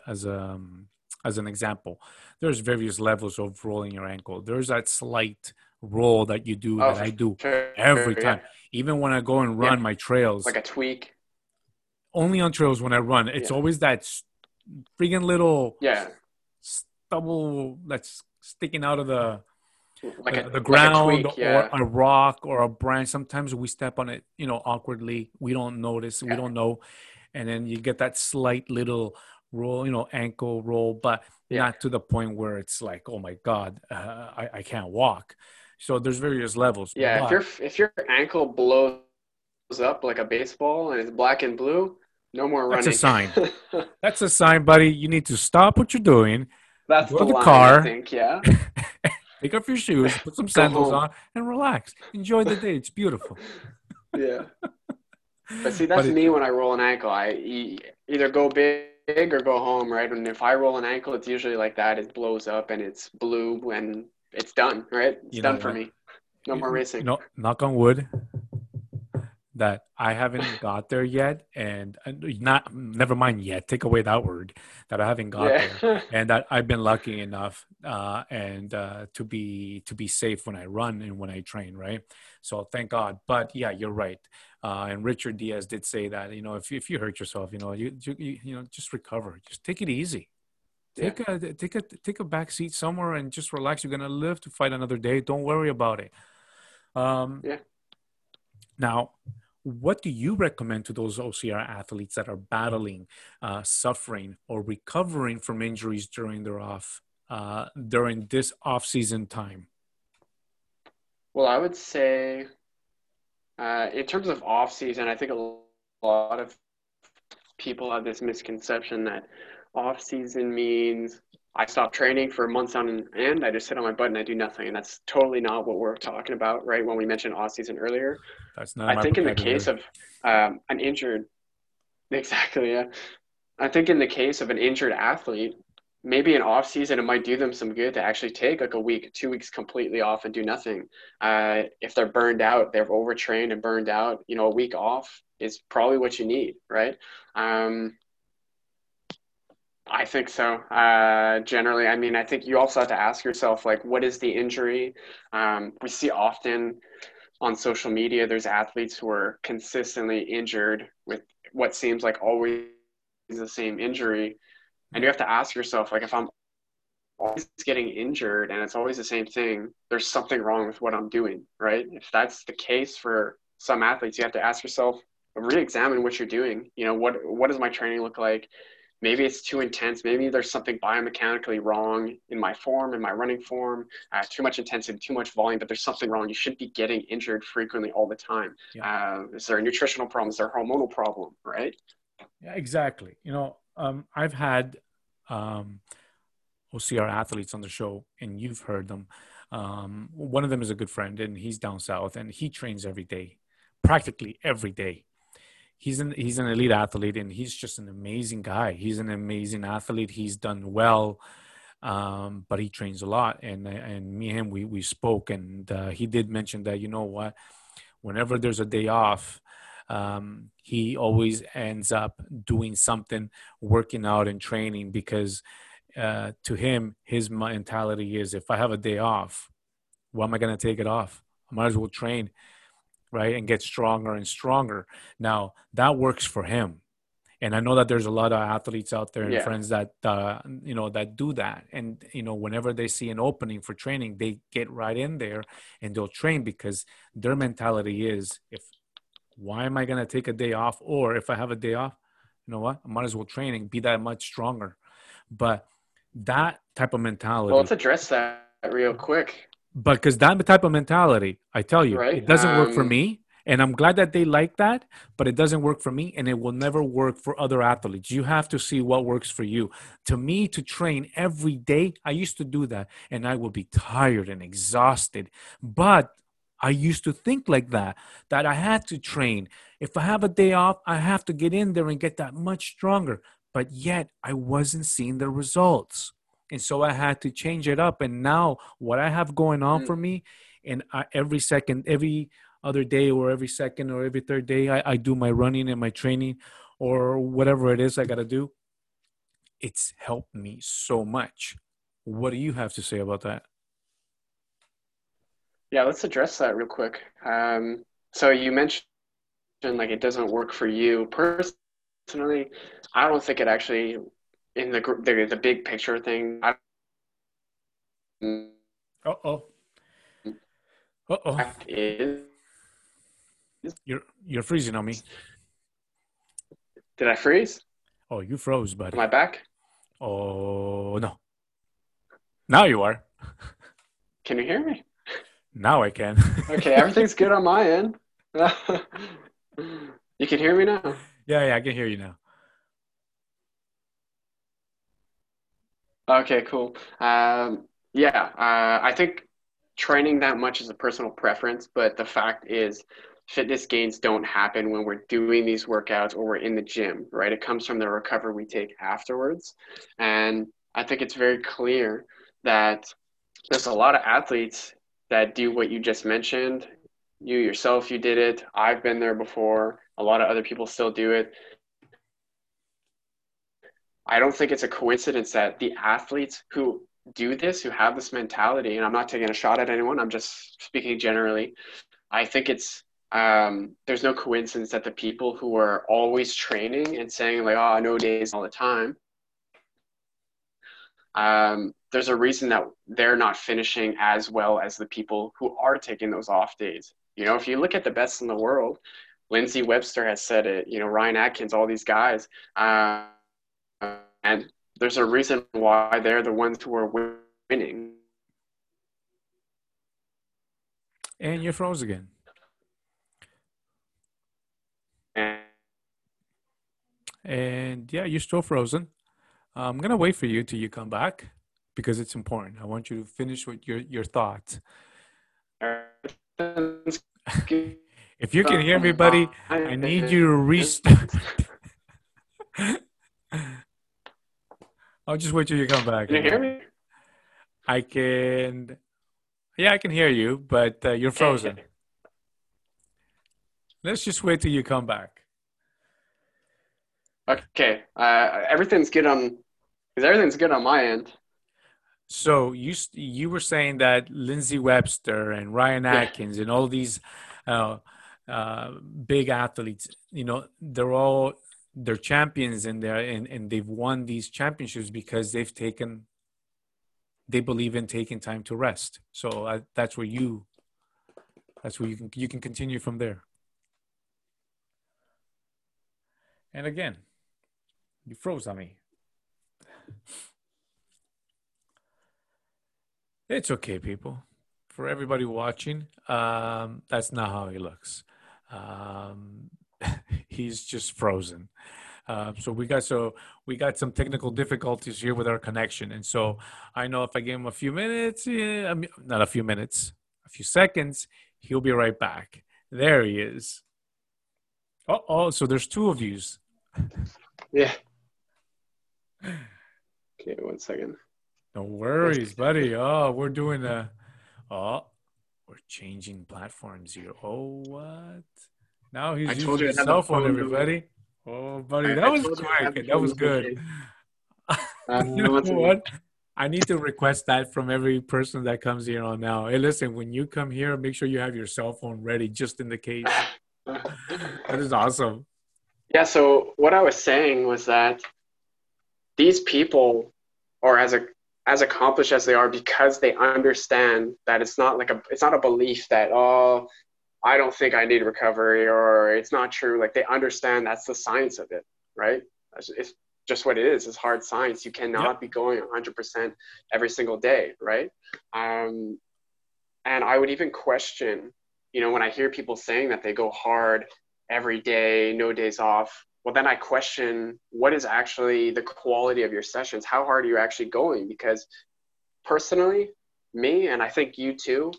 example. There's various levels of rolling your ankle. There's that slight roll that you do, that I do every time. Yeah. Even when I go and run my trails. Like a tweak. Only on trails when I run. It's always that freaking little stubble that's sticking out of the ground, like a tweak, or a rock or a branch. Sometimes we step on it, you know, awkwardly. We don't notice. We don't know. And then you get that slight little roll, you know, ankle roll, but not to the point where it's like, oh my God, I can't walk. So there's various levels. Yeah. But if your ankle blows up like a baseball and it's black and blue, no more running. That's a sign. That's a sign, buddy. You need to stop what you're doing. That's go the line, car, I think, yeah. Pick up your shoes, put some sandals on, and relax. Enjoy the day. It's beautiful. Yeah. But see, that's me when I roll an ankle. I either go big or go home, right? And if I roll an ankle, it's usually like that. It blows up and it's blue and it's done, right? It's done for me. No more racing. No, knock on wood. That I haven't got there yet, and never mind yet. Take away that word. That I haven't got there, and that I've been lucky enough, to be safe when I run and when I train, right? So thank God. But yeah, you're right. And Richard Diaz did say that, you know, if you hurt yourself, you know, you know, just recover. Just take it easy. Take a back seat somewhere and just relax. You're gonna live to fight another day. Don't worry about it. Now. What do you recommend to those OCR athletes that are battling, suffering, or recovering from injuries during their during this off-season time? Well, I would say, in terms of off-season, I think a lot of people have this misconception that off-season means I stop training for months on end, I just sit on my butt and I do nothing. And that's totally not what we're talking about, right? When we mentioned off-season earlier. That's not. I think in the case of an injured, exactly, yeah. I think in the case of an injured athlete, maybe in off-season, it might do them some good to actually take like a week, 2 weeks completely off and do nothing. If they're burned out, they're overtrained and burned out, you know, a week off is probably what you need, right? I think so. Generally, I mean, I think you also have to ask yourself, like, what is the injury? We see often on social media, there's athletes who are consistently injured with what seems like always the same injury. And you have to ask yourself, like, if I'm always getting injured and it's always the same thing, there's something wrong with what I'm doing, right? If that's the case for some athletes, you have to ask yourself, re-examine what you're doing. You know, what does my training look like? Maybe it's too intense. Maybe there's something biomechanically wrong in my form, in my running form, too much intensity, too much volume, but there's something wrong. You should be getting injured frequently all the time. Yeah. Is there a nutritional problem? Is there a hormonal problem, right? Yeah, exactly. You know, I've had OCR athletes on the show, and you've heard them. One of them is a good friend, and he's down south, and he trains every day, practically every day. He's an elite athlete, and he's just an amazing guy. He's an amazing athlete. He's done well, but he trains a lot. And me and him, we spoke, and he did mention that, you know what, whenever there's a day off, he always ends up doing something, working out and training, because to him, his mentality is, if I have a day off, why am I going to take it off? I might as well train. Right, and get stronger and stronger. Now that works for him, and I know that there's a lot of athletes out there and friends that you know, that do that, and you know, whenever they see an opening for training, they get right in there and they'll train, because their mentality is, if why am I going to take a day off, or if I have a day off, you know what, I might as well train and be that much stronger. But that type of mentality. Well, let's address that real quick. But because that type of mentality, I tell you, right? It doesn't work for me. And I'm glad that they like that, but it doesn't work for me, and it will never work for other athletes. You have to see what works for you. To me, to train every day, I used to do that, and I will be tired and exhausted. But I used to think like that, that I had to train. If I have a day off, I have to get in there and get that much stronger. But yet, I wasn't seeing the results. And so I had to change it up. And now what I have going on for me, and every other day or every second or every third day, I do my running and my training or whatever it is I got to do. It's helped me so much. What do you have to say about that? Yeah, let's address that real quick. So you mentioned like it doesn't work for you. Personally, I don't think it actually, in the big picture thing. You're freezing on me. Did I freeze? Oh, you froze, buddy. Am I back? Oh, no. Now you are. Can you hear me? Now I can. Okay, everything's good on my end. You can hear me now? Yeah, I can hear you now. Okay, cool. I think training that much is a personal preference, but the fact is fitness gains don't happen when we're doing these workouts or we're in the gym, right? It comes from the recovery we take afterwards. And I think it's very clear that there's a lot of athletes that do what you just mentioned. You yourself, you did it. I've been there before. A lot of other people still do it. I don't think it's a coincidence that the athletes who do this, who have this mentality, and I'm not taking a shot at anyone, I'm just speaking generally. I think it's there's no coincidence that the people who are always training and saying like, oh, I know days all the time, there's a reason that they're not finishing as well as the people who are taking those off days. You know, if you look at the best in the world, Lindsey Webster has said it, you know, Ryan Atkins, all these guys, and there's a reason why they're the ones who are winning. And you're froze again. And yeah, you're still frozen. I'm going to wait for you till you come back because it's important. I want you to finish with your thoughts. If you can hear me, buddy, I need you to restart. I'll just wait till you come back. Can you hear me? I can. Yeah, I can hear you, but you're frozen. Let's just wait till you come back. Okay. Everything's good on my end. So you were saying that Lindsey Webster and Ryan Atkins and all these big athletes, you know, they're champions and they've won these championships because they believe in taking time to rest. So that's where you can continue from there. And again, you froze on me. It's okay, people. For everybody watching, that's not how he looks. He's just frozen. So we got some technical difficulties here with our connection. And so I know if I give him a few seconds, he'll be right back. There he is. So there's two of yous. Yeah. Okay, one second. No worries, buddy. We're changing platforms here. Oh, what? Now he's using his cell phone, everybody. Oh, buddy, that was quick. That was good. You know what? I need to request that from every person that comes here on now. Hey, listen, when you come here, make sure you have your cell phone ready just in the case. That is awesome. Yeah, so what I was saying was that these people are as accomplished as they are because they understand that it's not a belief that, oh, I don't think I need recovery or it's not true. Like they understand that's the science of it, right? It's just what it is. It's hard science. You cannot be going 100% every single day, right? And I would even question, you know, when I hear people saying that they go hard every day, no days off, well, then I question, what is actually the quality of your sessions? How hard are you actually going? Because personally, me, and I think you too,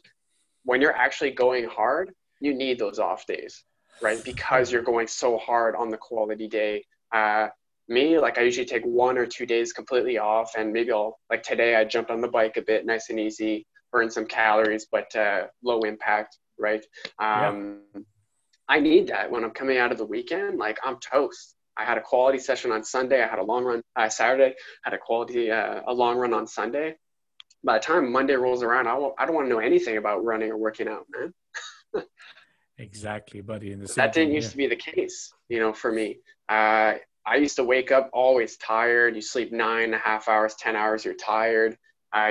when you're actually going hard, you need those off days, right? Because you're going so hard on the quality day. Me, like I usually take 1 or 2 days completely off, and maybe I'll, like today I jumped on the bike a bit, nice and easy, burn some calories, but low impact, right? I need that when I'm coming out of the weekend, like I'm toast. I had a quality session on Sunday. I had a long run Saturday, had a quality, a long run on Sunday. By the time Monday rolls around, I don't want to know anything about running or working out, man. Exactly, buddy. And that didn't used to be the case, you know, for me. I used to wake up always tired. You sleep 9.5 hours, 10 hours, you're tired.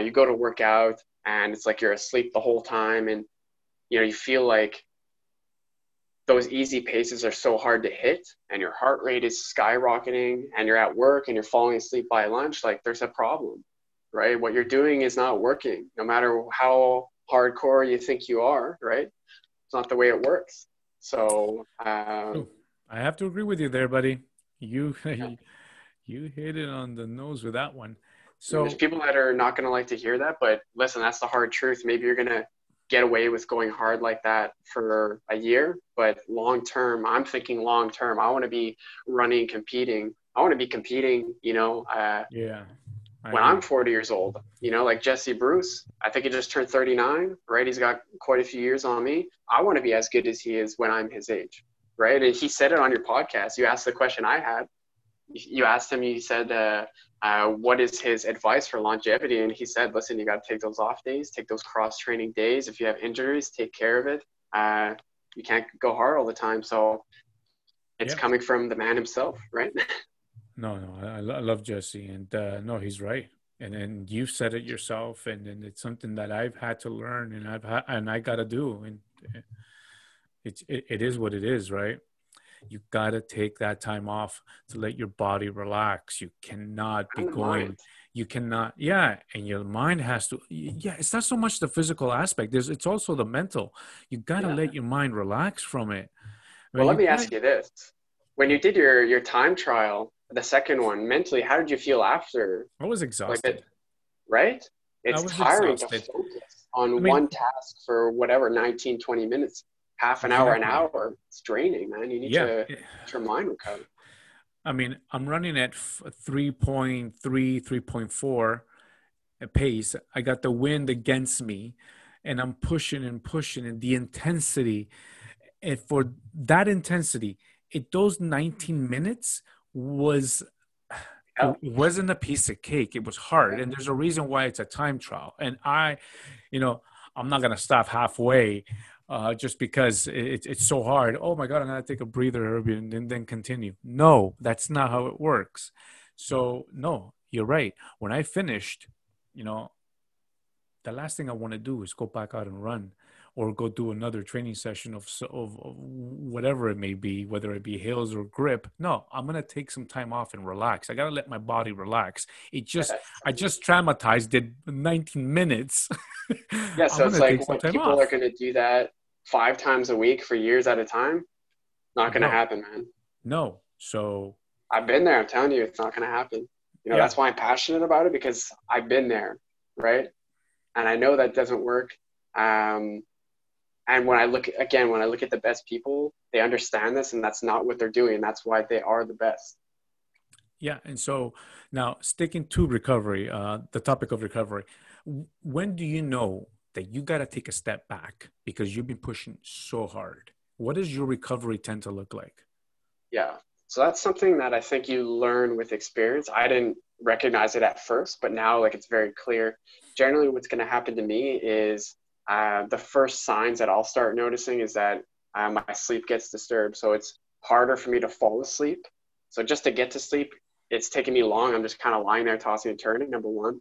You go to work out and it's like you're asleep the whole time. And, you know, you feel like those easy paces are so hard to hit, and your heart rate is skyrocketing, and you're at work and you're falling asleep by lunch. Like, there's a problem, right? What you're doing is not working, no matter how hardcore you think you are, right? It's not the way it works. So I have to agree with you there, buddy. You hit it on the nose with that one. So there's people that are not going to like to hear that, but listen, that's the hard truth. Maybe you're going to get away with going hard like that for a year, but long-term, I'm thinking long-term, I want to be running, competing. I want to be competing, you know, when I'm 40 years old, you know, like Jesse Bruce, I think he just turned 39, right? He's got quite a few years on me. I want to be as good as he is when I'm his age, right? And he said it on your podcast. You asked the question I had. You asked him, you said, what is his advice for longevity? And he said, listen, you got to take those off days, take those cross training days. If you have injuries, take care of it. You can't go hard all the time. So it's coming from the man himself, right? I love Jesse, and no, he's right. And you've said it yourself, and it's something that I've had to learn, and I got to do. And it is what it is, right? You got to take that time off to let your body relax. You cannot be going, you cannot. Yeah. And your mind has to, it's not so much the physical aspect. It's also the mental. You got to let your mind relax from it. Well, let me ask you this. When you did your time trial, the second one, mentally, how did you feel after? I was exhausted. Like right? It's tiring to focus on one task for whatever, 19, 20 minutes. Half an hour, an hour, it's draining, man. You need to mind recover. I mean, I'm running at 3.3, 3.4 pace. I got the wind against me, and I'm pushing, and the intensity. And for that intensity, those 19 minutes was... It wasn't a piece of cake. It was hard, and there's a reason why it's a time trial. And I'm not going to stop halfway just because it's so hard. Oh my God, I'm going to take a breather, Herbie, and then continue. No, that's not how it works. So no, you're right. When I finished, you know, the last thing I want to do is go back out and run or go do another training session of whatever it may be, whether it be hills or grip. No, I'm going to take some time off and relax. I got to let my body relax. I just traumatized it 19 minutes. Yeah, so it's like when people are going to do that 5 times a week for years at a time, not going to happen, man. No. So I've been there. I'm telling you, it's not going to happen. You know, that's why I'm passionate about it, because I've been there, right? And I know that doesn't work. And when I look at the best people, they understand this, and that's not what they're doing. That's why they are the best. Yeah. And so now, sticking to recovery, the topic of recovery, when do you know that you got to take a step back because you've been pushing so hard? What does your recovery tend to look like? Yeah. So that's something that I think you learn with experience. I didn't recognize it at first, but now like it's very clear. Generally what's going to happen to me is the first signs that I'll start noticing is that my sleep gets disturbed. So it's harder for me to fall asleep. So just to get to sleep, it's taking me long. I'm just kind of lying there tossing and turning, number one.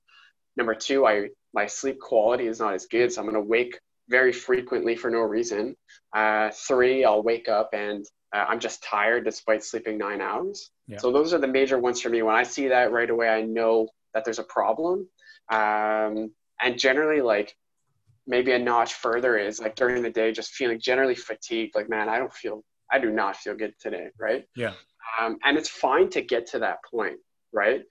Number two, my sleep quality is not as good. So I'm going to wake very frequently for no reason. Three, I'll wake up and I'm just tired despite sleeping 9 hours. Yeah. So those are the major ones for me. When I see that right away, I know that there's a problem. And generally, like, maybe a notch further is like during the day, just feeling generally fatigued. Like, man, I do not feel good today. Right. Yeah. And it's fine to get to that point. Right.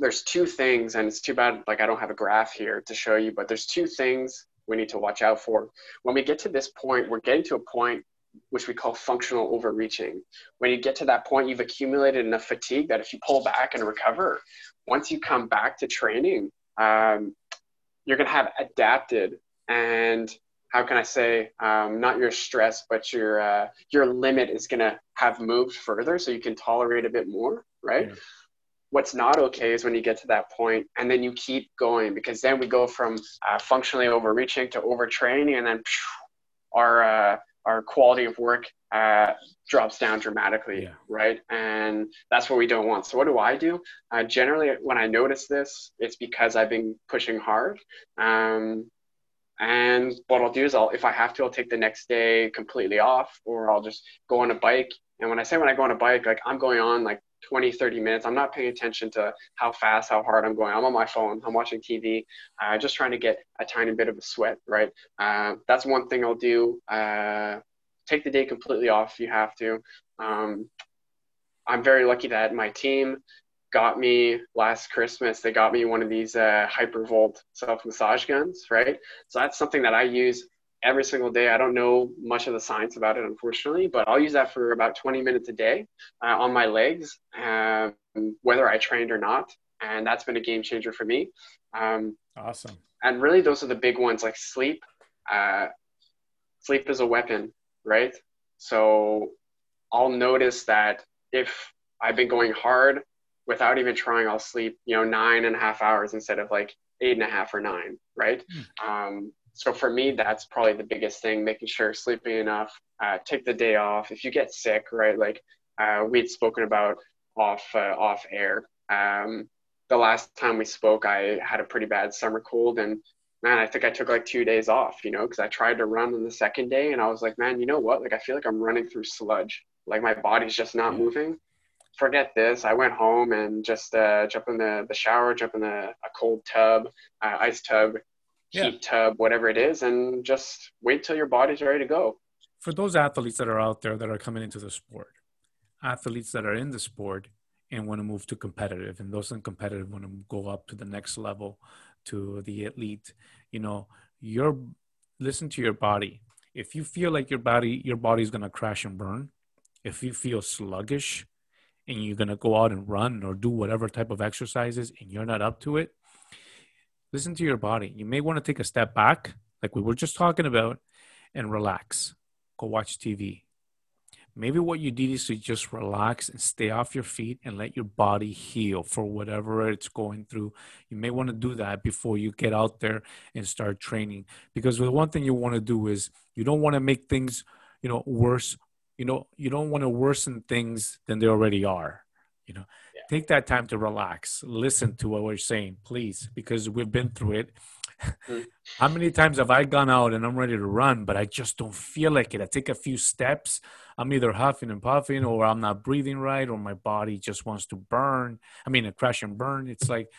There's two things, and it's too bad, like, I don't have a graph here to show you, but there's two things we need to watch out for. When we get to this point, we're getting to a point which we call functional overreaching. When you get to that point, you've accumulated enough fatigue that if you pull back and recover, once you come back to training, you're going to have adapted and, how can I say, not your stress, but your limit is going to have moved further, so you can tolerate a bit more, right? Yeah. What's not okay is when you get to that point and then you keep going, because then we go from functionally overreaching to overtraining, and then our quality of work drops down dramatically, yeah. Right? And that's what we don't want. So what do I do? Generally, when I notice this, it's because I've been pushing hard. And what I'll do is if I have to, I'll take the next day completely off, or I'll just go on a bike. And when I go on a bike, like, I'm going on like 20, 30 minutes. I'm not paying attention to how fast, how hard I'm going. I'm on my phone. I'm watching TV, just trying to get a tiny bit of a sweat, right? That's one thing I'll do. Take the day completely off if you have to. I'm very lucky that my team got me last Christmas. They got me one of these Hypervolt self-massage guns, right? So that's something that I use every single day. I don't know much of the science about it, unfortunately, but I'll use that for about 20 minutes a day on my legs, whether I trained or not. And that's been a game changer for me. Awesome. And really, those are the big ones, like sleep. Sleep is a weapon, right? So I'll notice that if I've been going hard without even trying, I'll sleep, 9.5 hours instead of like 8.5 or 9, right? So for me, that's probably the biggest thing, making sure sleeping enough, take the day off. If you get sick, right, like we'd spoken about off air. The last time we spoke, I had a pretty bad summer cold, and man, I think I took like 2 days off, because I tried to run on the second day, and I was like, man, you know what? Like, I feel like I'm running through sludge. Like, my body's just not moving. Forget this. I went home and just jumped in the shower, jumped in a cold tub, ice tub, heat tub, whatever it is, and just wait till your body's ready to go. For those athletes that are out there that are coming into the sport, athletes that are in the sport and want to move to competitive, and those non-competitive want to go up to the next level, to the elite, listen to your body. If you feel like your body's going to crash and burn, if you feel sluggish and you're going to go out and run or do whatever type of exercises and you're not up to it, listen to your body. You may want to take a step back, like we were just talking about, and relax. Go watch TV. Maybe what you did is to just relax and stay off your feet and let your body heal for whatever it's going through. You may want to do that before you get out there and start training. Because the one thing you want to do is you don't want to make things, worse. You don't want to worsen things than they already are, Take that time to relax. Listen to what we're saying, please, because we've been through it. How many times have I gone out and I'm ready to run, but I just don't feel like it? I take a few steps. I'm either huffing and puffing, or I'm not breathing right, or my body just wants to burn. Crash and burn. It's like,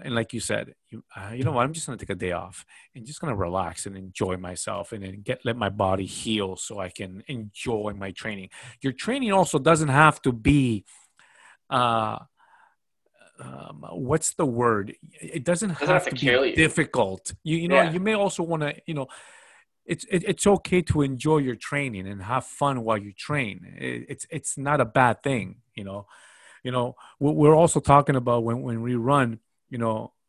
and like you said, you know what? I'm just going to take a day off and just going to relax and enjoy myself, and then let my body heal so I can enjoy my training. Your training also doesn't have to be what's the word? It doesn't have to be difficult. You may also want to, it's okay to enjoy your training and have fun while you train. It's not a bad thing. We're also talking about when we run,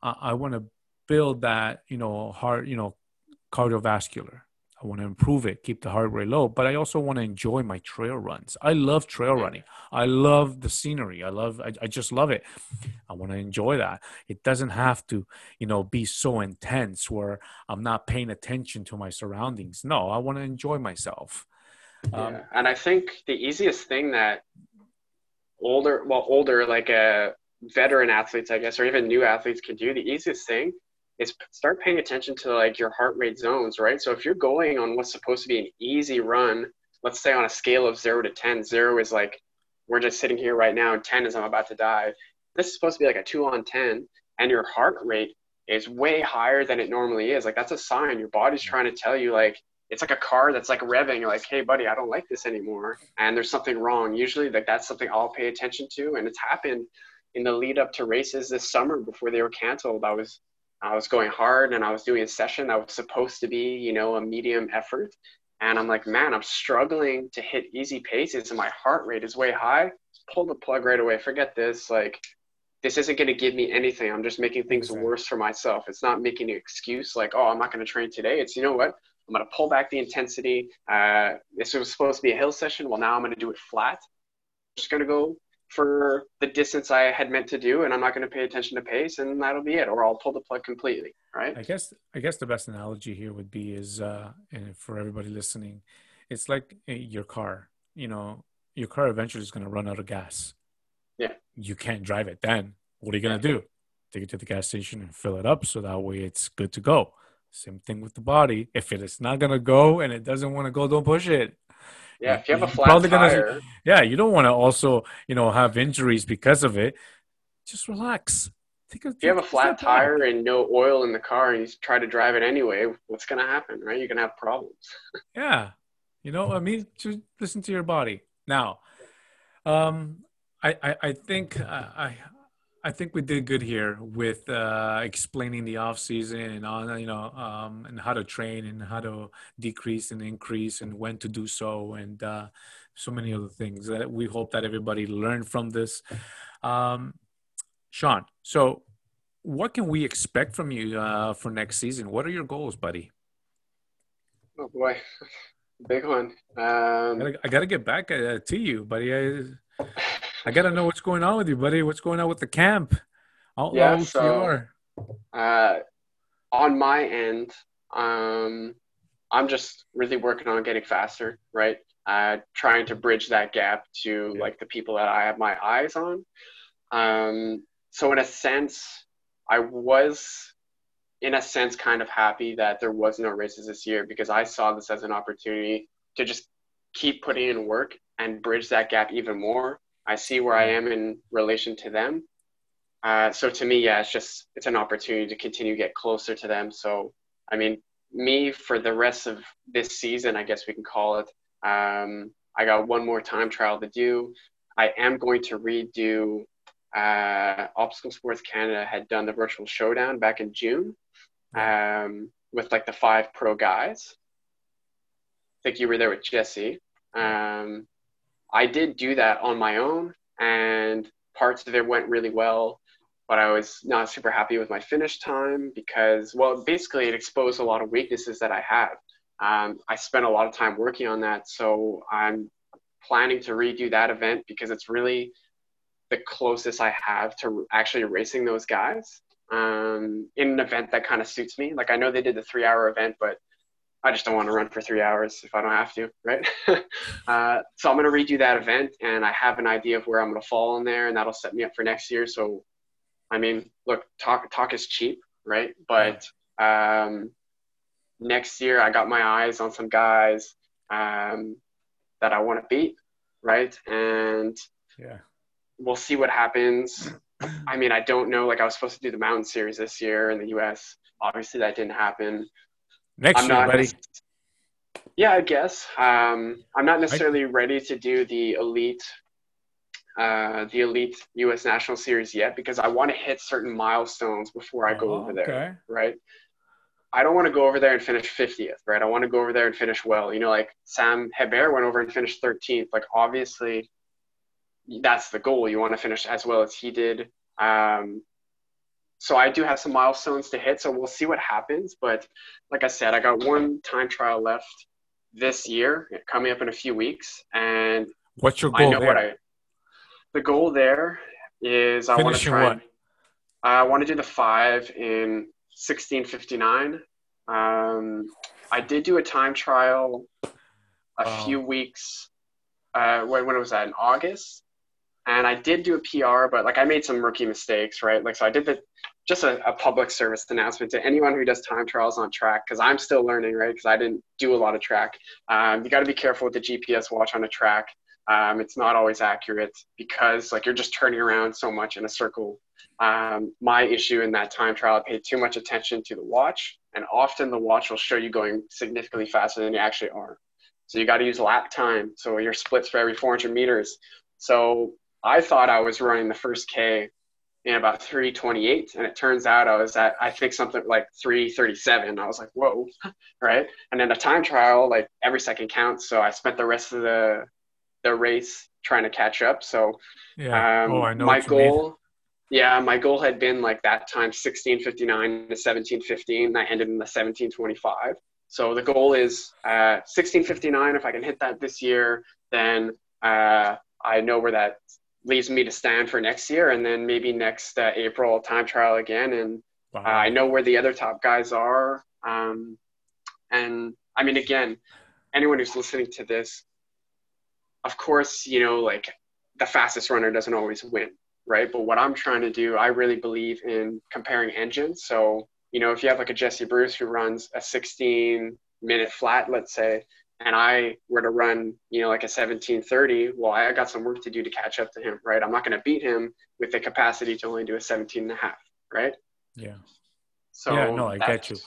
I want to build that, heart, cardiovascular. I want to improve it, keep the heart rate low, but I also want to enjoy my trail runs. I love trail running. I love the scenery. I just love it. I want to enjoy that. It doesn't have to, be so intense where I'm not paying attention to my surroundings. No, I want to enjoy myself. And I think the easiest thing that older, like veteran athletes, I guess, or even new athletes can do, the easiest thing is start paying attention to like your heart rate zones, right? So if you're going on what's supposed to be an easy run let's say on a scale of 0 to 10, 0 is like, we're just sitting here right now, and 10 is I'm about to die. This is supposed to be like a 2 on 10, and your heart rate is way higher than it normally is. Like, that's a sign. Your body's trying to tell you, like, it's like a car that's like revving. You're like, hey buddy, I don't like this anymore. And there's something wrong. Usually like that's something I'll pay attention to. And it's happened in the lead up to races this summer before they were canceled. I was going hard, and I was doing a session that was supposed to be, you know, a medium effort. And I'm like, man, I'm struggling to hit easy paces and my heart rate is way high. Pull the plug right away. Forget this. Like, this isn't going to give me anything. I'm just making things worse for myself. It's not making an excuse like, oh, I'm not going to train today. It's, you know what? I'm going to pull back the intensity. This was supposed to be a hill session. Well, now I'm going to do it flat. I'm just going to go for the distance I had meant to do, and I'm not going to pay attention to pace, and that'll be it. Or I'll pull the plug completely. Right. I guess the best analogy here would be is, and for everybody listening, it's like your car, you know, your car eventually is going to run out of gas. Yeah. You can't drive it. Then what are you going to do? Take it to the gas station and fill it up. So that way it's good to go. Same thing with the body. If it is not going to go and it doesn't want to go, don't push it. Yeah, if you have a flat tire. You don't want to also, you know, have injuries because of it. Just relax. If you have a flat tire and no oil in the car and you try to drive it anyway, what's going to happen, right? You're going to have problems. Yeah. You know, I mean, just listen to your body. Now, I think we did good here with explaining the off season and on, you know, and how to train and how to decrease and increase and when to do so, and so many other things that we hope that everybody learned from this. Sean, so what can we expect from you for next season? What are your goals, buddy? Oh boy, big one. I got to get back to you, buddy. I got to know what's going on with you, buddy. What's going on with the camp? Outlaw OCR. On my end, I'm just really working on getting faster, right? Trying to bridge that gap to like the people that I have my eyes on. So in a sense, I was kind of happy that there was no races this year, because I saw this as an opportunity to just keep putting in work and bridge that gap even more. I see where I am in relation to them. So to me, yeah, it's an opportunity to continue to get closer to them. So, I mean, me for the rest of this season, I guess we can call it, I got one more time trial to do. I am going to redo, Obstacle Sports Canada had done the virtual showdown back in June with like the 5 pro guys. I think you were there with Jesse. I did do that on my own, and parts of it went really well, but I was not super happy with my finish time because, well, basically it exposed a lot of weaknesses that I have. I spent a lot of time working on that, so I'm planning to redo that event because it's really the closest I have to actually racing those guys in an event that kind of suits me. Like, I know they did the 3-hour event, but I just don't want to run for 3 hours if I don't have to, right? So I'm going to redo that event, and I have an idea of where I'm going to fall in there, and that'll set me up for next year. So, I mean, look, talk is cheap, right? But next year I got my eyes on some guys that I want to beat, right? And we'll see what happens. I mean, I don't know. Like, I was supposed to do the Mountain Series this year in the U.S. Obviously, that didn't happen. Next year, buddy. Yeah, I guess. I'm not necessarily ready to do the elite U.S. National Series yet, because I want to hit certain milestones before I go over there, right? I don't want to go over there and finish 50th, right? I want to go over there and finish well. You know, like Sam Hebert went over and finished 13th. Like, obviously, that's the goal. You want to finish as well as he did. So I do have some milestones to hit, so we'll see what happens. But like I said, I got one time trial left this year, coming up in a few weeks. And what's your goal the goal there is I want to try. I want to do the 5 in 16:59. I did do a time trial a few weeks. When was that? In August. And I did do a PR, but like I made some rookie mistakes, right? Like, so I did the, just a public service announcement to anyone who does time trials on track, because I'm still learning, right? Because I didn't do a lot of track. You got to be careful with the GPS watch on a track. It's not always accurate because like you're just turning around so much in a circle. My issue in that time trial, I paid too much attention to the watch, and often the watch will show you going significantly faster than you actually are. So you got to use lap time. So your splits for every 400 meters. So I thought I was running the first K in about 3:28, and it turns out I was at, I think, something like 3:37. I was like, whoa, right? And then the time trial, like every second counts. So I spent the rest of the race trying to catch up. So yeah. I know my goal, my goal had been like that time 16:59 to 17:15. And I ended in the 17:25. So the goal is 16:59. If I can hit that this year, then I know where that leaves me to stand for next year. And then maybe next April time trial again. And wow. I know where the other top guys are. And I mean, again, anyone who's listening to this, of course, you know, like the fastest runner doesn't always win, right? But what I'm trying to do, I really believe in comparing engines. So, you know, if you have like a Jesse Bruce who runs a 16-minute flat, let's say, and I were to run, you know, like a 17:30, well, I got some work to do to catch up to him, right? I'm not going to beat him with the capacity to only do a 17.5, right? Yeah. So yeah, no, I get you.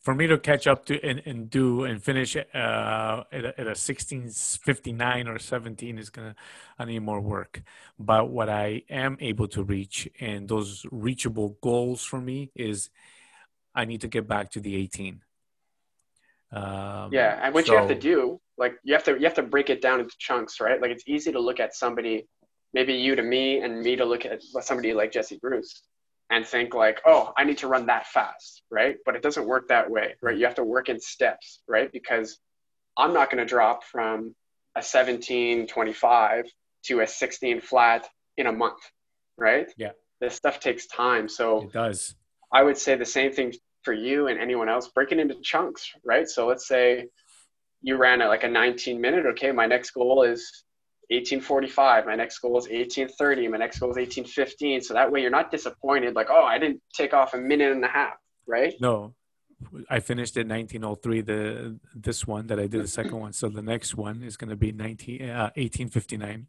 For me to catch up to and do and finish at a 16:59 or 17 is gonna, I need more work. But what I am able to reach, and those reachable goals for me, is I need to get back to the 18. And what you have to do, like you have to break it down into chunks, right? Like it's easy to look at somebody, maybe you to me, and me to look at somebody like Jesse Bruce, and think like, oh, I need to run that fast, right? But it doesn't work that way, right? You have to work in steps, right? Because I'm not going to drop from a 17:25 to a 16 flat in a month, right? Yeah. This stuff takes time. So it does. I would say the same thing for you and anyone else, break it into chunks, right? So let's say you ran at like a 19-minute, okay, my next goal is 18:45. My next goal is 18:30. My next goal is 18:15. So that way you're not disappointed. Like, oh, I didn't take off a minute and a half, right? No, I finished at 19:03. This one that I did, the second one. So the next one is going to be 18:59.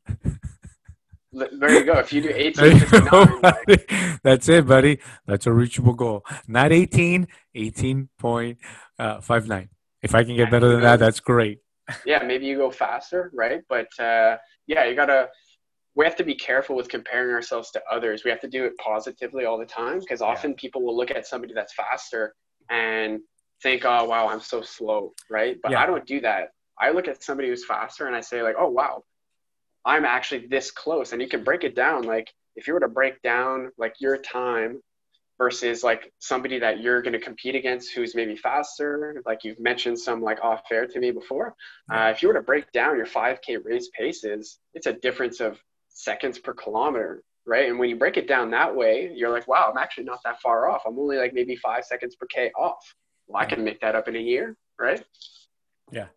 There you go. If you do 18:59, like... that's it, buddy. That's a reachable goal. Not 18.59. If I can get better than that, that's great. Yeah, maybe you go faster, right? But we have to be careful with comparing ourselves to others. We have to do it positively all the time, because often people will look at somebody that's faster and think, oh, wow, I'm so slow, right? But I don't do that. I look at somebody who's faster and I say like, oh, wow, I'm actually this close. And you can break it down. Like if you were to break down like your time versus like somebody that you're going to compete against who's maybe faster, like you've mentioned some like off air to me before. If you were to break down your 5K race paces, it's a difference of seconds per kilometer, right? And when you break it down that way, you're like, wow, I'm actually not that far off. I'm only like maybe 5 seconds per K off. Well, I can make that up in a year, right? Yeah.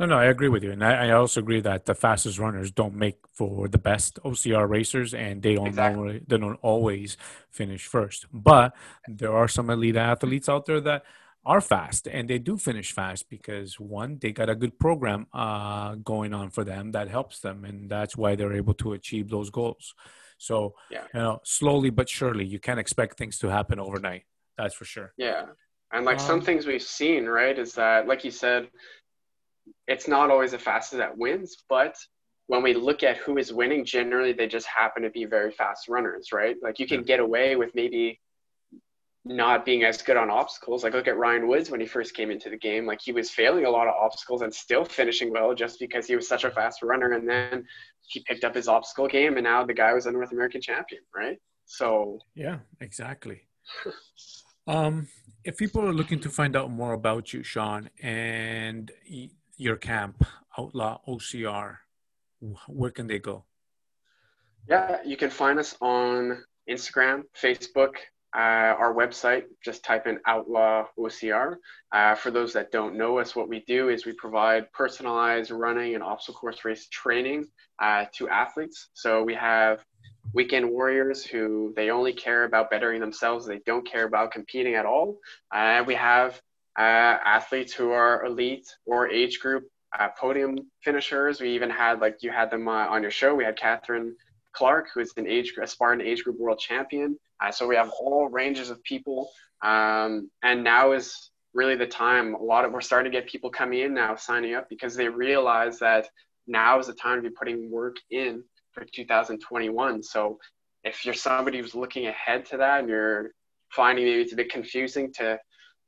No, I agree with you. And I also agree that the fastest runners don't make for the best OCR racers, and they don't, they don't always finish first. But there are some elite athletes out there that are fast, and they do finish fast because, one, they got a good program going on for them that helps them. And that's why they're able to achieve those goals. So, slowly but surely, you can't expect things to happen overnight. That's for sure. Yeah. And like some things we've seen, right, is that, like you said, it's not always the fastest that wins, but when we look at who is winning, generally they just happen to be very fast runners, right? Like you can get away with maybe not being as good on obstacles. Like look at Ryan Woods when he first came into the game, like he was failing a lot of obstacles and still finishing well just because he was such a fast runner. And then he picked up his obstacle game, and now the guy was a North American champion, right? So yeah, exactly. If people are looking to find out more about you, Sean, and your camp, Outlaw OCR, where can they go? Yeah, you can find us on Instagram, Facebook, our website. Just type in Outlaw OCR. For those that don't know us, what we do is we provide personalized running and obstacle course race training to athletes. So we have weekend warriors who they only care about bettering themselves. They don't care about competing at all. And we have athletes who are elite or age group podium finishers. We even had, like you had them on your show. We had Catherine Clark, who is an aspiring age group world champion. So we have all ranges of people. And now is really the time. We're starting to get people coming in now, signing up, because they realize that now is the time to be putting work in for 2021. So if you're somebody who's looking ahead to that and you're finding maybe it's a bit confusing to,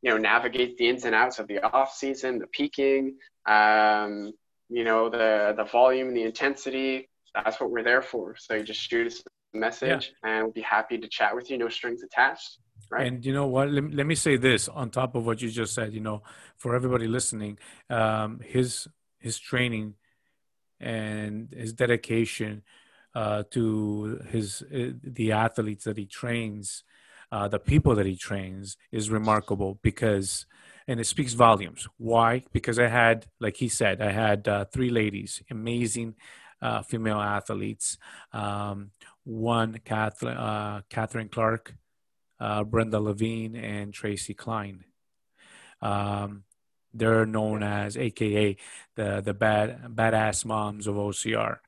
you know, navigate the ins and outs of the off season, the peaking, you know, the volume, the intensity, that's what we're there for. So you just shoot us a message and we'll be happy to chat with you. No strings attached. Right. And you know what, let me say this on top of what you just said, you know, for everybody listening, his training and his dedication to the athletes that he trains, the people that he trains, is remarkable, because, and it speaks volumes. Why? Because I had, like he said, I had three ladies, amazing female athletes. One, Catherine Clark, Brenda Levine, and Tracy Klein. They're known as AKA the badass moms of OCR.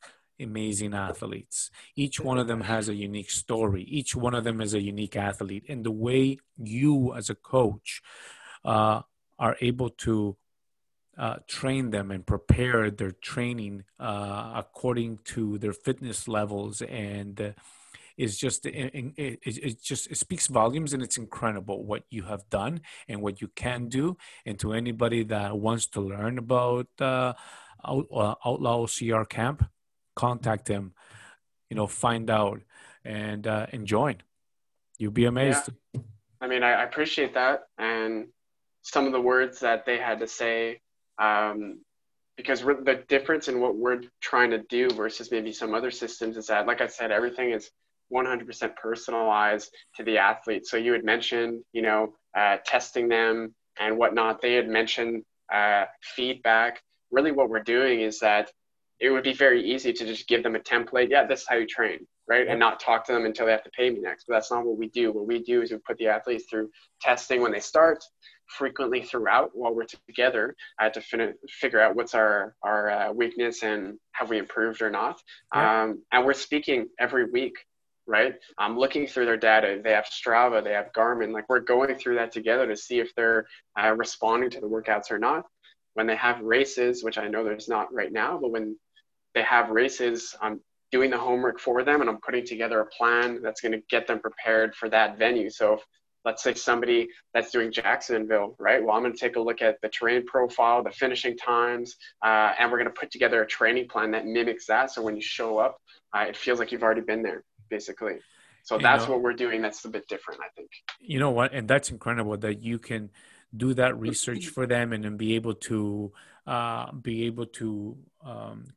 Amazing athletes. Each one of them has a unique story. Each one of them is a unique athlete. And the way you as a coach are able to train them and prepare their training according to their fitness levels and is just, it speaks volumes, and it's incredible what you have done and what you can do. And to anybody that wants to learn about Outlaw OCR Camp, contact them, you know, find out and join. You'll be amazed. Yeah. I mean, I appreciate that. And some of the words that they had to say, because the difference in what we're trying to do versus maybe some other systems is that, like I said, everything is 100% personalized to the athlete. So you had mentioned, you know, testing them and whatnot. They had mentioned feedback. Really what we're doing is that it would be very easy to just give them a template. Yeah, this is how you train, right? And not talk to them until they have to pay me next. But that's not what we do. What we do is we put the athletes through testing when they start, frequently throughout while we're together to figure out what's our weakness and have we improved or not. Yeah. And we're speaking every week, right? I'm looking through their data. They have Strava, they have Garmin. Like, we're going through that together to see if they're responding to the workouts or not. When they have races, which I know there's not right now, but when they have races, I'm doing the homework for them and I'm putting together a plan that's going to get them prepared for that venue. So if, let's say somebody that's doing Jacksonville, right? Well, I'm going to take a look at the terrain profile, the finishing times, and we're going to put together a training plan that mimics that. So when you show up, it feels like you've already been there, basically. So that's what we're doing. That's a bit different, I think. You know what? And that's incredible that you can do that research for them and then be able to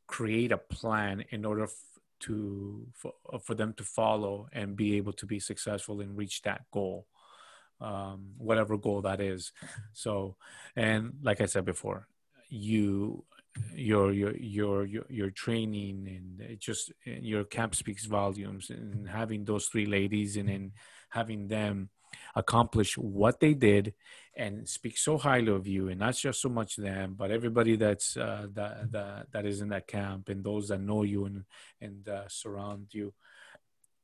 create a plan in order for them to follow and be able to be successful and reach that goal, whatever goal that is. So, and like I said before, your training and it just, your camp speaks volumes, and having those three ladies and then having them accomplish what they did and speak so highly of you, and not just so much them, but everybody that's that is in that camp and those that know you and surround you.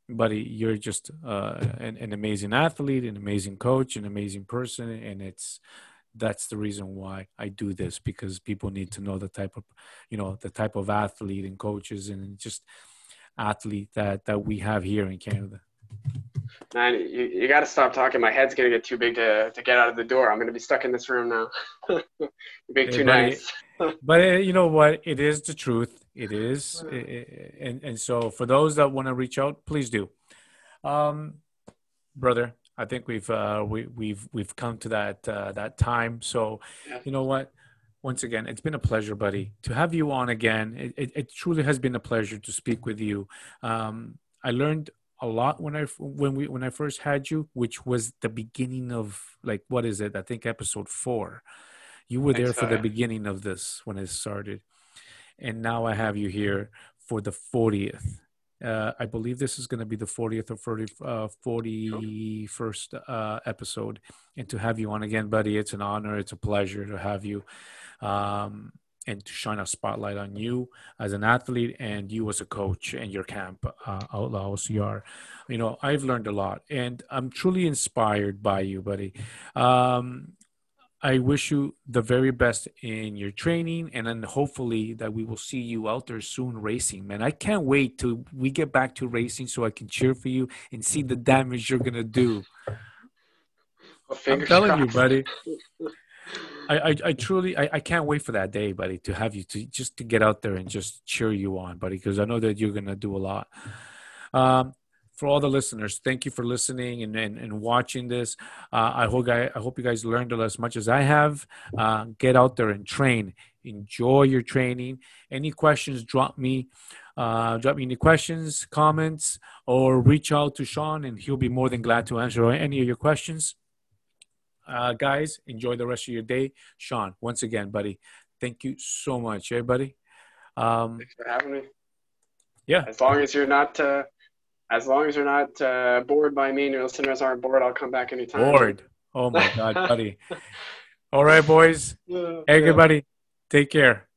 Buddy, you're just an amazing athlete, an amazing coach, an amazing person, and that's the reason why I do this, because people need to know the type of athlete and coaches and just athlete that we have here in Canada. Man, you got to stop talking. My head's going to get too big to get out of the door. I'm going to be stuck in this room now. Big too nice. But you know what? It is the truth. It is. And so for those that want to reach out, please do. Brother, I think we've come to that time. So you know what? Once again, it's been a pleasure, buddy, to have you on again. It truly has been a pleasure to speak with you. I learned a lot when I first had you, which was the beginning of, like, what is it? I think episode 4. You were there for the beginning of this when it started. And now I have you here for the 40th I believe this is going to be the 40th or 41st episode. And to have you on again, buddy, it's an honor. It's a pleasure to have you and to shine a spotlight on you as an athlete and you as a coach and your camp, Outlaw OCR. You know, I've learned a lot and I'm truly inspired by you, buddy. I wish you the very best in your training, and then hopefully that we will see you out there soon racing, man. I can't wait till we get back to racing so I can cheer for you and see the damage you're going to do. Well, I'm telling you, buddy. I truly can't wait for that day, buddy, to have you to get out there and just cheer you on, buddy, because I know that you're going to do a lot. For all the listeners, thank you for listening and watching this. I hope you guys learned as much as I have. Get out there and train. Enjoy your training. Any questions, drop me any questions, comments, or reach out to Sean, and he'll be more than glad to answer any of your questions. Guys, enjoy the rest of your day. Sean, once again, buddy, thank you so much, everybody. Thanks for having me. Yeah. As long as you're not bored by me and your listeners aren't bored, I'll come back anytime. Bored. Oh, my God, buddy. All right, boys. Everybody, take care.